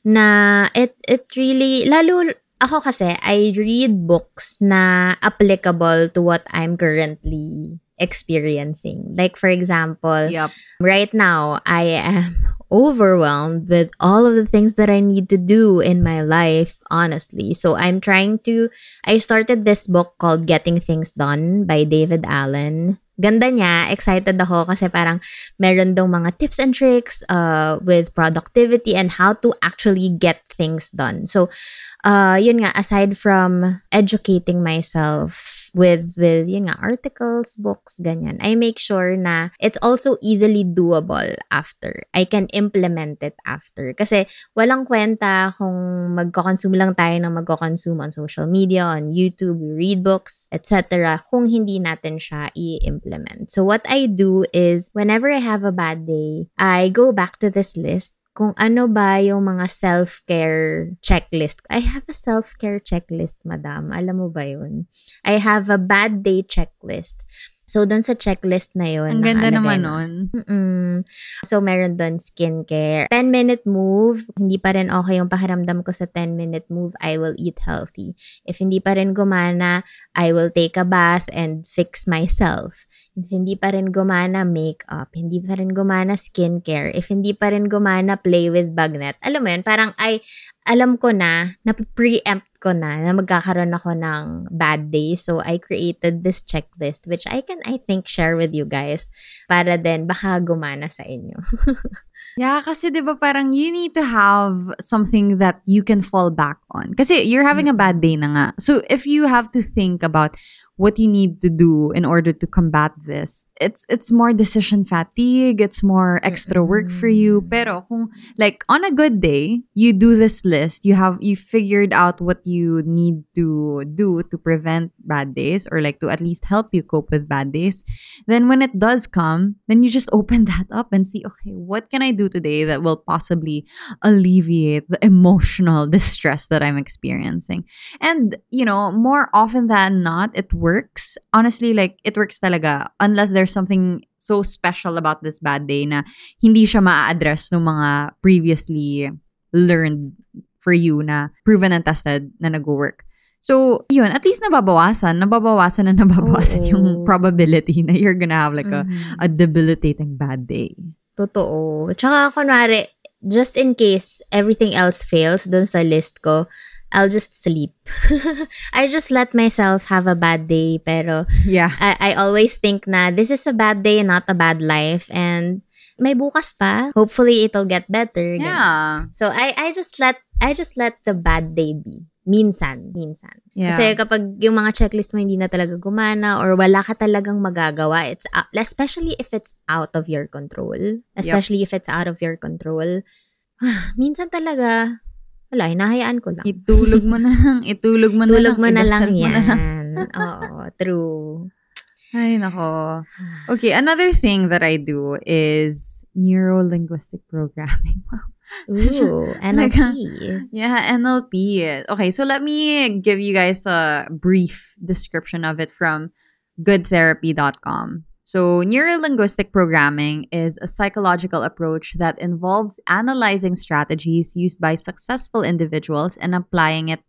na it it really, lalo ako kasi, I read books na applicable to what I'm currently experiencing. Like, for example, yep. right now, I am overwhelmed with all of the things that I need to do in my life, honestly. So I'm trying to, I started this book called Getting Things Done by David Allen. Ganda niya. Excited ako kasi parang meron daw mga tips and tricks uh, with productivity and how to actually get things done. So, uh, yun nga, aside from educating myself with, with yun nga, articles, books, ganyan, I make sure na it's also easily doable after. I can implement it after. Kasi walang kwenta kung magkoconsume lang tayo ng magkoconsume on social media, on YouTube, we read books, et cetera kung hindi natin siya i-implement. So what I do is whenever I have a bad day, I go back to this list. Kung ano ba yung mga self-care checklist. I have a self-care checklist, madam. Alam mo ba yun? I have a bad day checklist. So dun sa checklist na yun. Ang ganda naman nun. Mm-mm. So meron dun skincare. ten minute move. Hindi pa rin okay yung pakiramdam ko sa ten minute move. I will eat healthy. If hindi pa rin gumana, I will take a bath and fix myself. If hindi pa rin gumana, makeup. Hindi pa rin gumana, skincare. If hindi pa rin gumana, play with bagnet. Alam mo yun, parang I, alam ko na, na-preempt ko na, na magkakaroon ako ng bad day. So, I created this checklist, which I can, I think, share with you guys. Para din, baka gumana sa inyo. Yeah, kasi diba parang you need to have something that you can fall back on. Kasi you're having a bad day na nga. So, if you have to think about what you need to do in order to combat this. It's it's more decision fatigue. It's more extra work for you. Pero kung, like, on a good day, you do this list. You have, you figured out what you need to do to prevent bad days or, like, to at least help you cope with bad days. Then when it does come, then you just open that up and see, okay, what can I do today that will possibly alleviate the emotional distress that I'm experiencing? And, you know, more often than not, it works. works. Honestly, like, it works talaga. Unless there's something so special about this bad day na hindi siya ma-address ng mga previously learned for you na proven and tested na nag-work. So, yun, at least nababawasan, nababawasan na nababawasan Oo. Yung probability na you're gonna have like a, mm-hmm. a debilitating bad day. Totoo. Tsaka, kunwari, just in case everything else fails dun sa list ko, I'll just sleep. I just let myself have a bad day, pero yeah. I, I always think na this is a bad day, not a bad life, and may bukas pa. Hopefully, it'll get better. Yeah. Ganun. So, I, I just let I just let the bad day be. Minsan. Minsan. Yeah. Kasi kapag yung mga checklist mo hindi na talaga gumana or wala ka talagang magagawa, it's out, especially if it's out of your control. Especially yep. if it's out of your control. Minsan talaga, wala, hinahayaan ko lang. Itulog mo na lang. Itulog mo na lang. Itulog mo na lang yan. Oo, true. Ay, nako. Okay, another thing that I do is neuro-linguistic programming. Wow. Ooh, N L P. Yeah, N L P. Okay, so let me give you guys a brief description of it from good therapy dot com. So, neuro-linguistic programming is a psychological approach that involves analyzing strategies used by successful individuals and applying it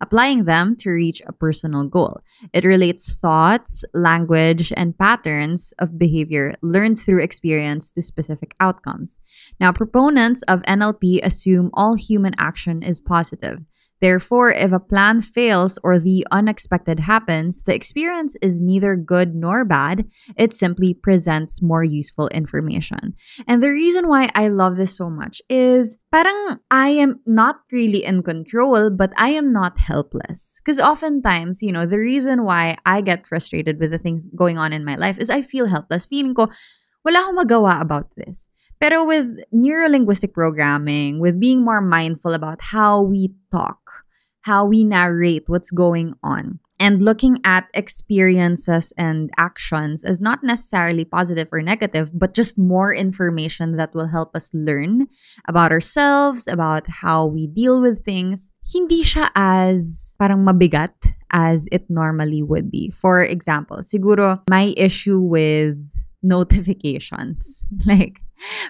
applying them to reach a personal goal. It relates thoughts, language, and patterns of behavior learned through experience to specific outcomes. Now, proponents of N L P assume all human action is positive. Therefore, if a plan fails or the unexpected happens, the experience is neither good nor bad. It simply presents more useful information. And the reason why I love this so much is parang I am not really in control, but I am not helpless. Because oftentimes, you know, the reason why I get frustrated with the things going on in my life is I feel helpless. Feeling ko, wala akong magawa about this. Pero with neuro-linguistic programming, with being more mindful about how we talk, how we narrate what's going on, and looking at experiences and actions as not necessarily positive or negative, but just more information that will help us learn about ourselves, about how we deal with things, hindi siya as parang mabigat as it normally would be. For example, siguro my issue with notifications. Like,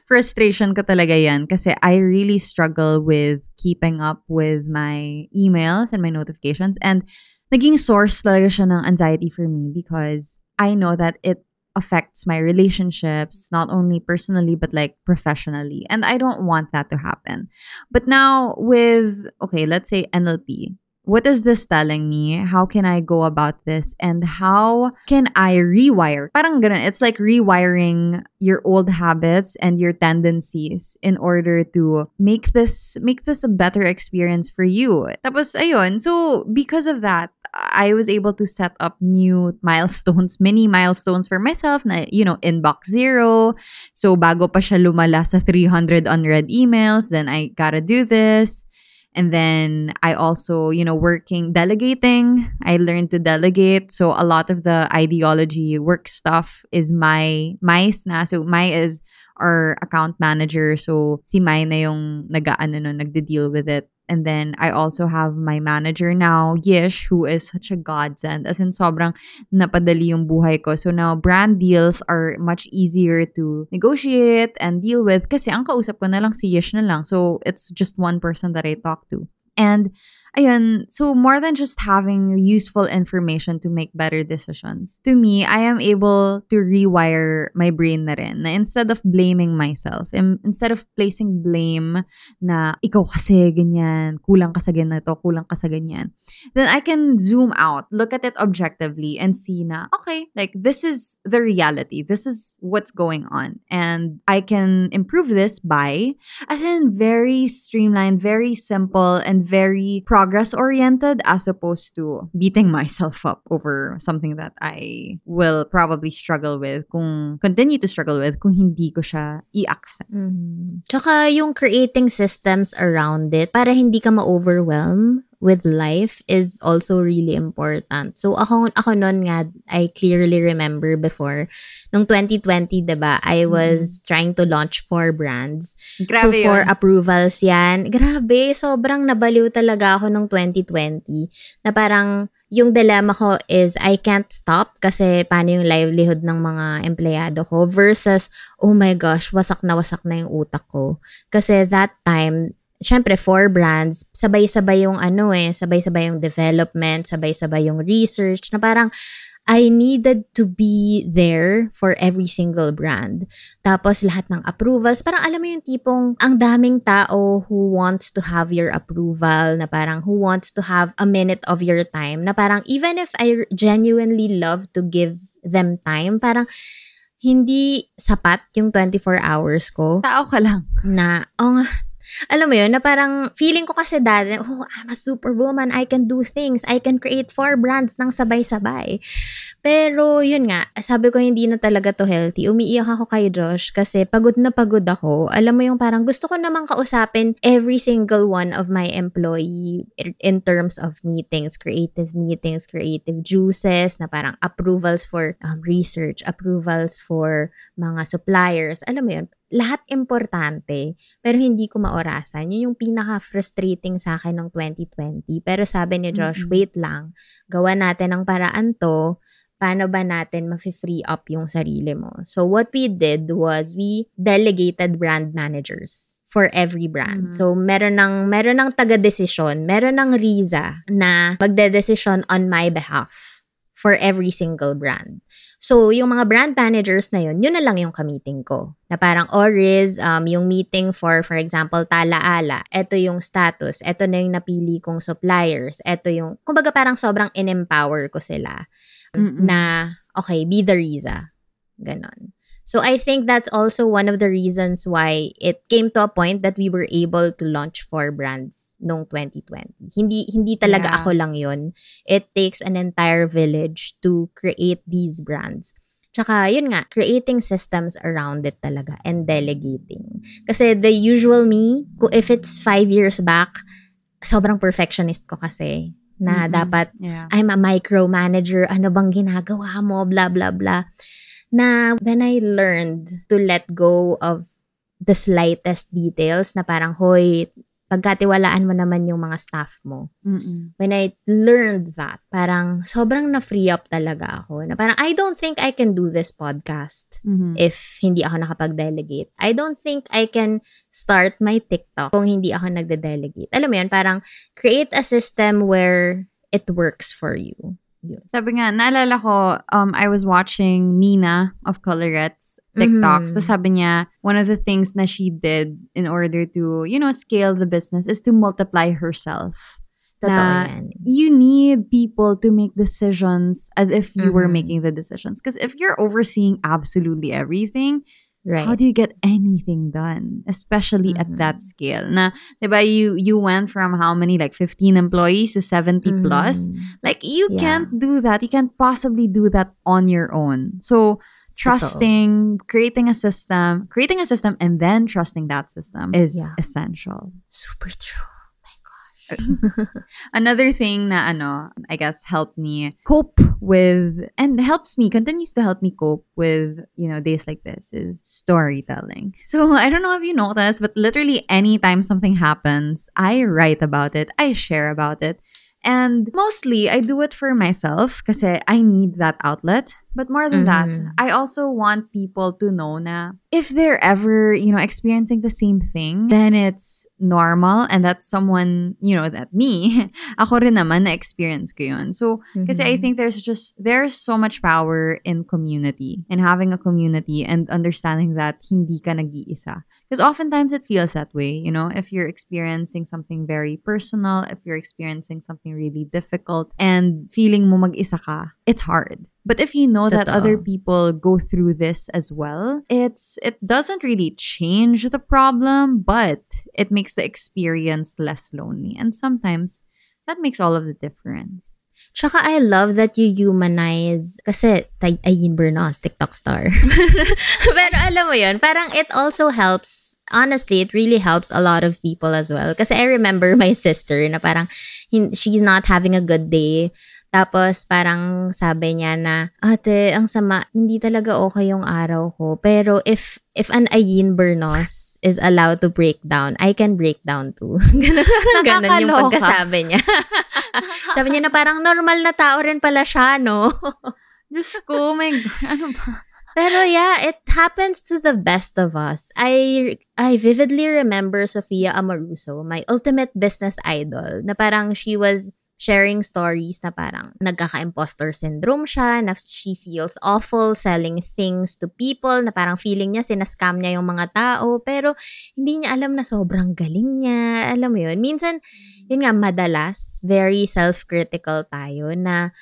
frustration ko talaga yan kasi I really struggle with keeping up with my emails and my notifications, and naging source talaga siya ng anxiety for me because I know that it affects my relationships, not only personally but like professionally, and I don't want that to happen. But now with, okay, let's say N L P, what is this telling me? How can I go about this? And how can I rewire? Parang ganun. It's like rewiring your old habits and your tendencies in order to make this make this a better experience for you. Tapos ayun. So because of that, I was able to set up new milestones, mini milestones for myself na, you know, inbox zero. So bago pa siya lumala sa three hundred unread emails, then I gotta do this. And then I also, you know, working, delegating. I learned to delegate. So a lot of the ideology work stuff is my, my na. So my is our account manager. So si Mai na yung naga, ano, no, nagde-deal with it. And then I also have my manager now, Yish, who is such a godsend. As in, sobrang napadali yung buhay ko. So now, brand deals are much easier to negotiate and deal with kasi ang kausap ko na lang si Yish na lang. So it's just one person that I talk to. And ayun, so more than just having useful information to make better decisions, to me, I am able to rewire my brain na rin. Na instead of blaming myself, in- instead of placing blame na ikaw kasi ganyan, kulang ka sa ganito, kulang ka sa ganyan, then I can zoom out, look at it objectively and see na, okay, like this is the reality. This is what's going on. And I can improve this by, as in very streamlined, very simple, and very progress-oriented as opposed to beating myself up over something that I will probably struggle with, kung continue to struggle with, kung hindi ko siya i-accept. Mm-hmm. Tsaka yung creating systems around it para hindi ka ma-overwhelm with life is also really important. So ako, ako nun nga, I clearly remember before, nung twenty twenty, diba, I was mm. trying to launch four brands. Grabe, so four yun. Approvals yan. Grabe, sobrang nabaliw talaga ako nung twenty twenty. Na parang, yung dilemma ko is, I can't stop kasi paano yung livelihood ng mga empleyado ko versus, oh my gosh, wasak na wasak na yung utak ko. Kasi that time, syempre, four brands, sabay-sabay yung ano eh, sabay-sabay yung development, sabay-sabay yung research, na parang I needed to be there for every single brand. Tapos lahat ng approvals, parang alam mo yung tipong ang daming tao who wants to have your approval, na parang who wants to have a minute of your time, na parang even if I genuinely love to give them time, parang hindi sapat yung twenty-four hours ko. Tao ka lang. Na, oh nga, alam mo yun, na parang feeling ko kasi dati, oh, I'm a superwoman, I can do things, I can create four brands ng sabay-sabay. Pero yun nga, sabi ko hindi na talaga to healthy. Umiiyak ako kay Josh kasi pagod na pagod ako. Alam mo yung parang gusto ko namang kausapin every single one of my employee in terms of meetings, creative meetings, creative juices, na parang approvals for um, research, approvals for mga suppliers. Alam mo yun, lahat importante, pero hindi ko maorasan. Yun yung pinaka-frustrating sa akin ng twenty twenty. Pero sabi ni Josh, mm-hmm. wait lang, gawa natin ang paraan to, paano ba natin ma-free up yung sarili mo? So what we did was we delegated brand managers for every brand. Mm-hmm. So meron ng, meron ng taga-desisyon, meron ng Riza na magde-desisyon on my behalf for every single brand. So, yung mga brand managers na yun, yun na lang yung kamiting ko. Na parang, or is, um, yung meeting for, for example, Talaala, eto yung status, eto na yung napili kong suppliers, eto yung, kumbaga parang sobrang in-empower ko sila. Mm-mm. Na, okay, be the Riza. Ganon. So, I think that's also one of the reasons why it came to a point that we were able to launch four brands noong twenty twenty. Hindi hindi talaga yeah. ako lang yun. It takes an entire village to create these brands. Tsaka, yun nga, creating systems around it talaga and delegating. Kasi the usual me, if it's five years back, sobrang perfectionist ko kasi. Na mm-hmm. dapat, yeah. I'm a micromanager, ano bang ginagawa mo, blah, blah, blah. Na when I learned to let go of the slightest details, na parang, hoy, pagkatiwalaan mo naman yung mga staff mo. Mm-mm. When I learned that, parang sobrang na-free up talaga ako. Na parang, I don't think I can do this podcast mm-hmm. if hindi ako nakapag-delegate. I don't think I can start my TikTok kung hindi ako nagde-delegate. Alam mo yun, parang create a system where it works for you. Yun. Sabi nga, naalala ko, um, I was watching Nina of Colorette's TikToks. Mm-hmm. So sabi niya, one of the things na she did in order to, you know, scale the business is to multiply herself. Totoo na yan. You need people to make decisions as if you mm-hmm. were making the decisions. Because if you're overseeing absolutely everything, right. How do you get anything done? Especially mm-hmm. at that scale. Na, diba, you, you went from how many? Like fifteen employees to seventy mm-hmm. plus. Like, you yeah. can't do that. You can't possibly do that on your own. So, trusting, Ito. creating a system, creating a system and then trusting that system is yeah. essential. Super true. Another thing na ano, I guess helped me cope with and helps me continues to help me cope with, you know, days like this is storytelling. So I don't know if you know this, but literally anytime something happens, I write about it, I share about it. And mostly, I do it for myself kasi I need that outlet. But more than mm-hmm. that, I also want people to know na if they're ever, you know, experiencing the same thing, then it's normal and that someone, you know, that me, ako rin naman na-experience ko yun. So, mm-hmm. kasi I think there's just, there's so much power in community and having a community and understanding that hindi ka nag-iisa. Because oftentimes it feels that way, you know, if you're experiencing something very personal, if you're experiencing something really difficult and feeling mo mag-isa ka, it's hard. But if you know that Totoo. Other people go through this as well, it's it doesn't really change the problem, but it makes the experience less lonely. And sometimes that makes all of the difference. Tsaka I love that you humanize kasi tay- Ayn Bernos, TikTok star. Pero alam mo yun, parang it also helps. Honestly, it really helps a lot of people as well. Kasi I remember my sister na parang she's not having a good day. Tapos parang sabi niya na, ate, ang sama, hindi talaga okay yung araw ko. Pero if if an Ayn Bernos is allowed to break down, I can break down too. Ganun, ganun yung pagkasabi niya. Sabi niya na parang normal na tao rin pala siya, no? Diyos ko, may, ano ba? Pero yeah, it happens to the best of us. I I vividly remember Sofia Amoruso, my ultimate business idol, na parang she was sharing stories na parang nagkaka-imposter syndrome siya, na she feels awful selling things to people, na parang feeling niya sinascam niya yung mga tao, pero hindi niya alam na sobrang galing niya. Alam mo yun? Minsan, yun nga, madalas, very self-critical tayo na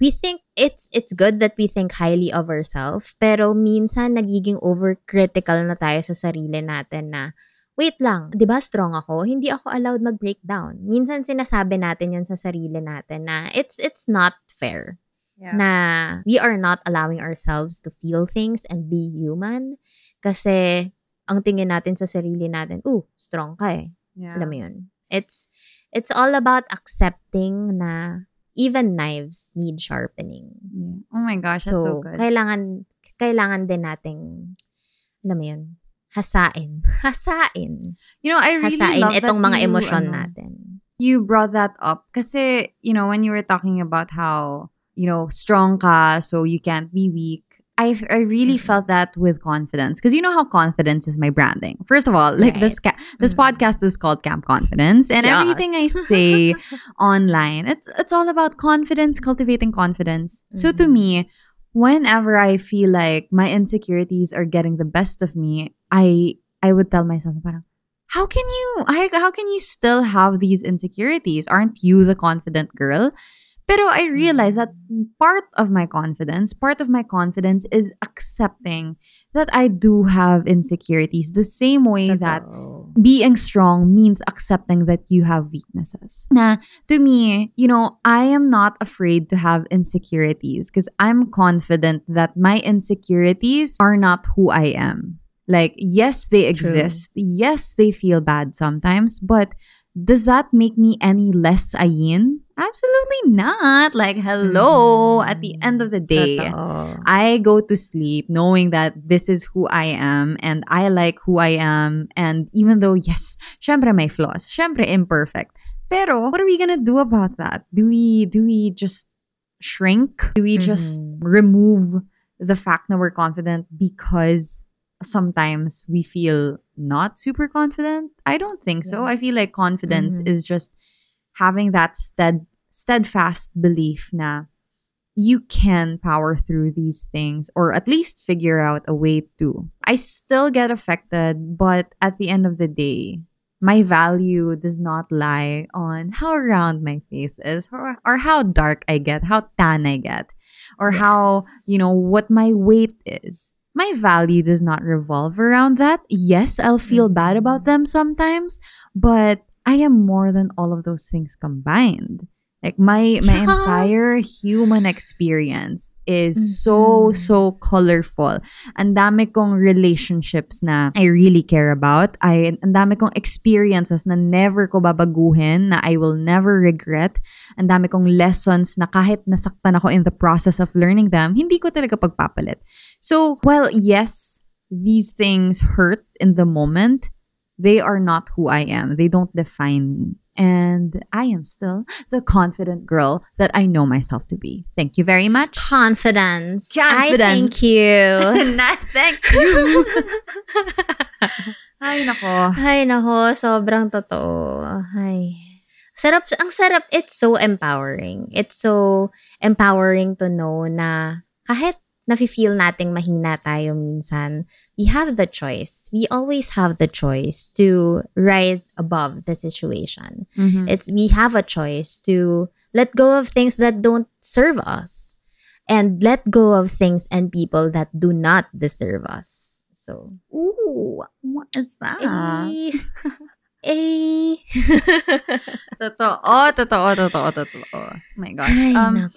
we think it's it's good that we think highly of ourselves, pero minsan nagiging overcritical na tayo sa sarili natin na, wait lang, di ba strong ako? Hindi ako allowed mag-breakdown. Minsan sinasabi natin yun sa sarili natin na it's it's not fair. Yeah. Na we are not allowing ourselves to feel things and be human. Kasi ang tingin natin sa sarili natin, ooh, strong ka eh. Yeah. Alam mo yun. It's, it's all about accepting na even knives need sharpening. Yeah. Oh my gosh, that's so, so good. Kailangan, kailangan din nating, alam mo yun, hasain. Hasain. You know, I really hasain love that itong mga you, emosyon ano, natin. You brought that up. Kasi, you know, when you were talking about how, you know, strong ka, so you can't be weak. I I really mm-hmm. felt that with confidence. Because you know how confidence is my branding. First of all, like right. this ca- this mm-hmm. podcast is called Camp Confidence. And yes. everything I say online, it's it's all about confidence, cultivating confidence. Mm-hmm. So to me, whenever I feel like my insecurities are getting the best of me, I I would tell myself, how can you how can you still have these insecurities? Aren't you the confident girl? Pero I realized that part of my confidence, part of my confidence is accepting that I do have insecurities. The same way Totoo. That being strong means accepting that you have weaknesses. Na, to me, you know, I am not afraid to have insecurities because I'm confident that my insecurities are not who I am. Like, yes, they exist. True. Yes, they feel bad sometimes, but does that make me any less Ayin? Absolutely not. Like, hello, mm-hmm. at the end of the day, Totoo. I go to sleep knowing that this is who I am and I like who I am. And even though, yes, syempre may flaws, syempre imperfect. Pero what are we gonna do about that? Do we, do we just shrink? Do we mm-hmm. just remove the fact that we're confident because sometimes we feel not super confident? I don't think yeah. so. I feel like confidence mm-hmm. is just having that stead, steadfast belief na you can power through these things or at least figure out a way to. I still get affected, but at the end of the day, my value does not lie on how round my face is or, or how dark I get, how tan I get, or yes. how, you know, what my weight is. My value does not revolve around that. Yes, I'll feel bad about them sometimes, but I am more than all of those things combined. Like my my yes. entire human experience is mm-hmm. so so colorful. Ang dami kong relationships na I really care about. I ang dami kong experiences na never ko babaguhin, na I will never regret. Ang dami kong lessons na kahit nasaktan ako in the process of learning them, hindi ko talaga pagpapalit. So, while yes, these things hurt in the moment, they are not who I am. They don't define me. And I am still the confident girl that I know myself to be. Thank you very much. Confidence. Confidence. I thank you. Not thank you. Ay, nako. Ay, nako. Sobrang totoo. Ay. Sarap. Ang sarap. It's so empowering. It's so empowering to know na kahit nafe-feel nating mahina tayo minsan, we have the choice. We always have the choice to rise above the situation. Mm-hmm. It's we have a choice to let go of things that don't serve us and let go of things and people that do not deserve us. So, ooh, what is that? Eh, eh. Totoo, totoo, totoo, totoo. Oh my gosh. Um,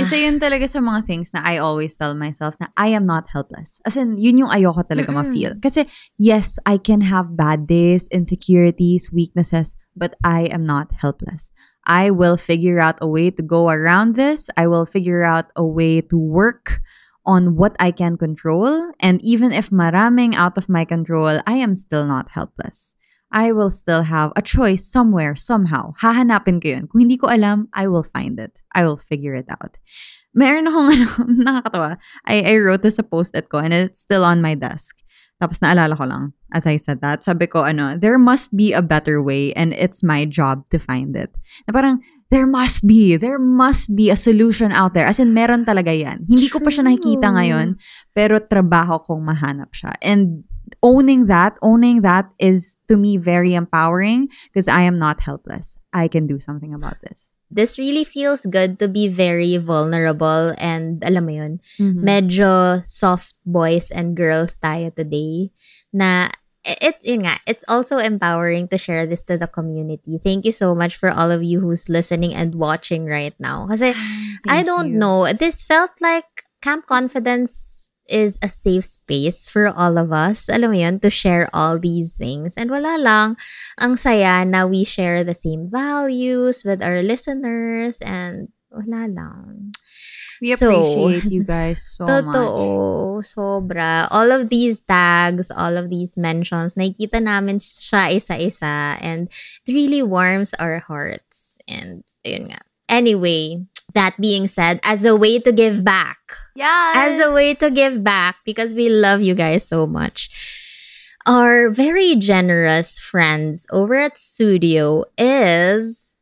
isa yun talaga sa mga things na I always tell myself na I am not helpless. As in, yun yung ayoko talaga Mm-mm. ma-feel. Kasi, yes, I can have bad days, insecurities, weaknesses, but I am not helpless. I will figure out a way to go around this. I will figure out a way to work on what I can control. And even if maraming out of my control, I am still not helpless. I will still have a choice somewhere, somehow. Hahanapin ko yun. Kung hindi ko alam, I will find it. I will figure it out. meron akong ano, nakakatawa. I, I wrote this a post-it ko and it's still on my desk. Tapos naalala ko lang as I said that. Sabi ko, ano, there must be a better way and it's my job to find it. Na parang, there must be. There must be a solution out there. As in, meron talaga yan. Hindi True. Ko pa siya nakikita ngayon, pero trabaho kong mahanap siya. And owning that, owning that is to me very empowering because I am not helpless. I can do something about this. This really feels good to be very vulnerable and alam mo yun, mm-hmm. medyo soft boys and girls tayo today na It, yun nga, it's also empowering to share this to the community. Thank you so much for all of you who's listening and watching right now. Kasi, I don't you. know, this felt like Camp Confidence is a safe space for all of us. Alam mo yun, to share all these things. And wala lang, ang saya na we share the same values with our listeners. And wala lang. We appreciate so, you guys so totoo, much. Totoo. Sobra. All of these tags, all of these mentions, nakikita namin siya isa-isa and it really warms our hearts. And, ayun nga. Anyway, that being said, as a way to give back. Yes! As a way to give back because we love you guys so much. Our very generous friends over at Studio is...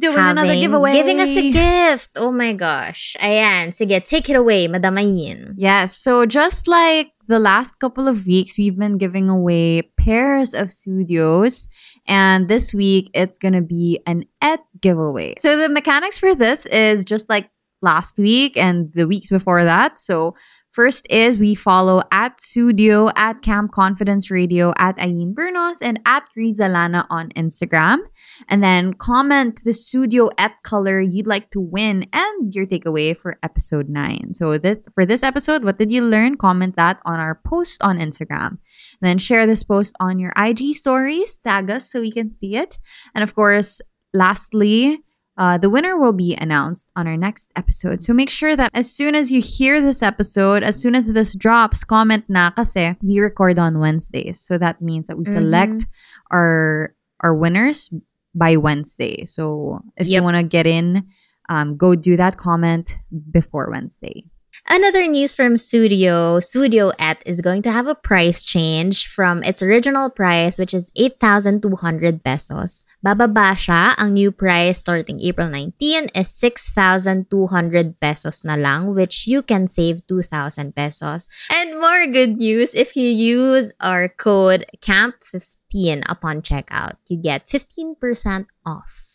Doing another giveaway. Giving us a gift. Oh my gosh. Ayan. Sige, take it away, Madam Ayin. Yes. So just like the last couple of weeks, we've been giving away pairs of Studios. And this week, it's going to be an Et giveaway. So the mechanics for this is just like last week and the weeks before that. So first is we follow at Studio, at Camp Confidence Radio, at Ayn Bernos, and at Riza Lana on Instagram. And then comment the Studio Et color you'd like to win and your takeaway for episode nine. So this for this episode, what did you learn? Comment that on our post on Instagram. And then share this post on your I G stories. Tag us so we can see it. And of course, lastly... Uh, the winner will be announced on our next episode. So make sure that as soon as you hear this episode, as soon as this drops, comment na kasi we record on Wednesdays. So that means that we select mm-hmm. our our winners by Wednesday. So if yep. you want to get in, um, go do that comment before Wednesday. Another news from Studio, Studio Et is going to have a price change from its original price, which is eight thousand two hundred pesos. Bababa siya. Ang new price starting April nineteenth is six thousand two hundred pesos na lang, which you can save two thousand pesos. And more good news, if you use our code CAMP fifteen upon checkout, you get fifteen percent off.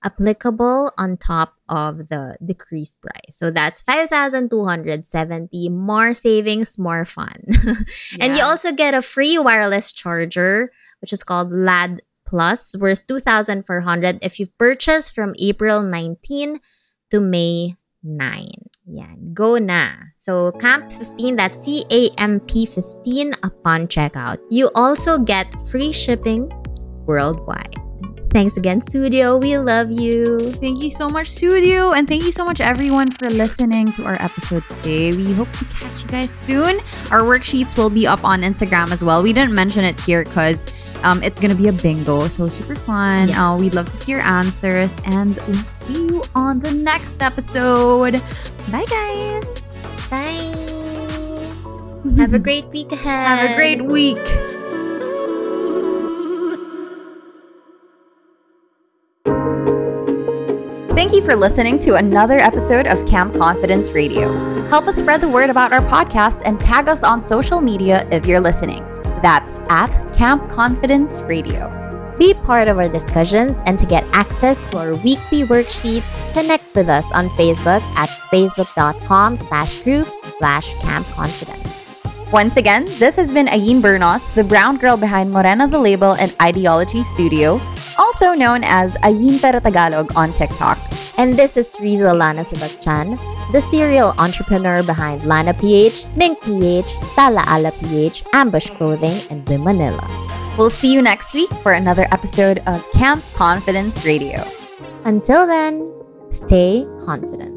Applicable on top of the decreased price. So that's five thousand two hundred seventy. More savings, more fun. Yes. And you also get a free wireless charger, which is called Lad Plus, worth two thousand four hundred if you purchase from April nineteenth to May ninth. Yan. Go na. So Camp fifteen, that's C A M P fifteen upon checkout. You also get free shipping worldwide. Thanks again, Studio. We love you. Thank you so much, Studio. And thank you so much, everyone, for listening to our episode today. We hope to catch you guys soon. Our worksheets will be up on Instagram as well. We didn't mention it here because um, it's going to be a bingo. So super fun. Yes. Uh, we'd love to see your answers. And we'll see you on the next episode. Bye, guys. Bye. Have a great week ahead. Have a great week. Thank you for listening to another episode of Camp Confidence Radio. Help us spread the word about our podcast and tag us on social media if you're listening. That's at Camp Confidence Radio. Be part of our discussions and to get access to our weekly worksheets, connect with us on Facebook at facebook.com slash groups slash Camp Confidence. Once again, this has been Ayn Bernos, the brown girl behind Morena the Label and Ideology Studio, also known as Ayin Pero Tagalog on TikTok. And this is Riza Lana Sebastian, the serial entrepreneur behind Lana P H, Mink P H, Talaala P H, Ambush Clothing, and Wim Manila. We'll see you next week for another episode of Camp Confidence Radio. Until then, stay confident.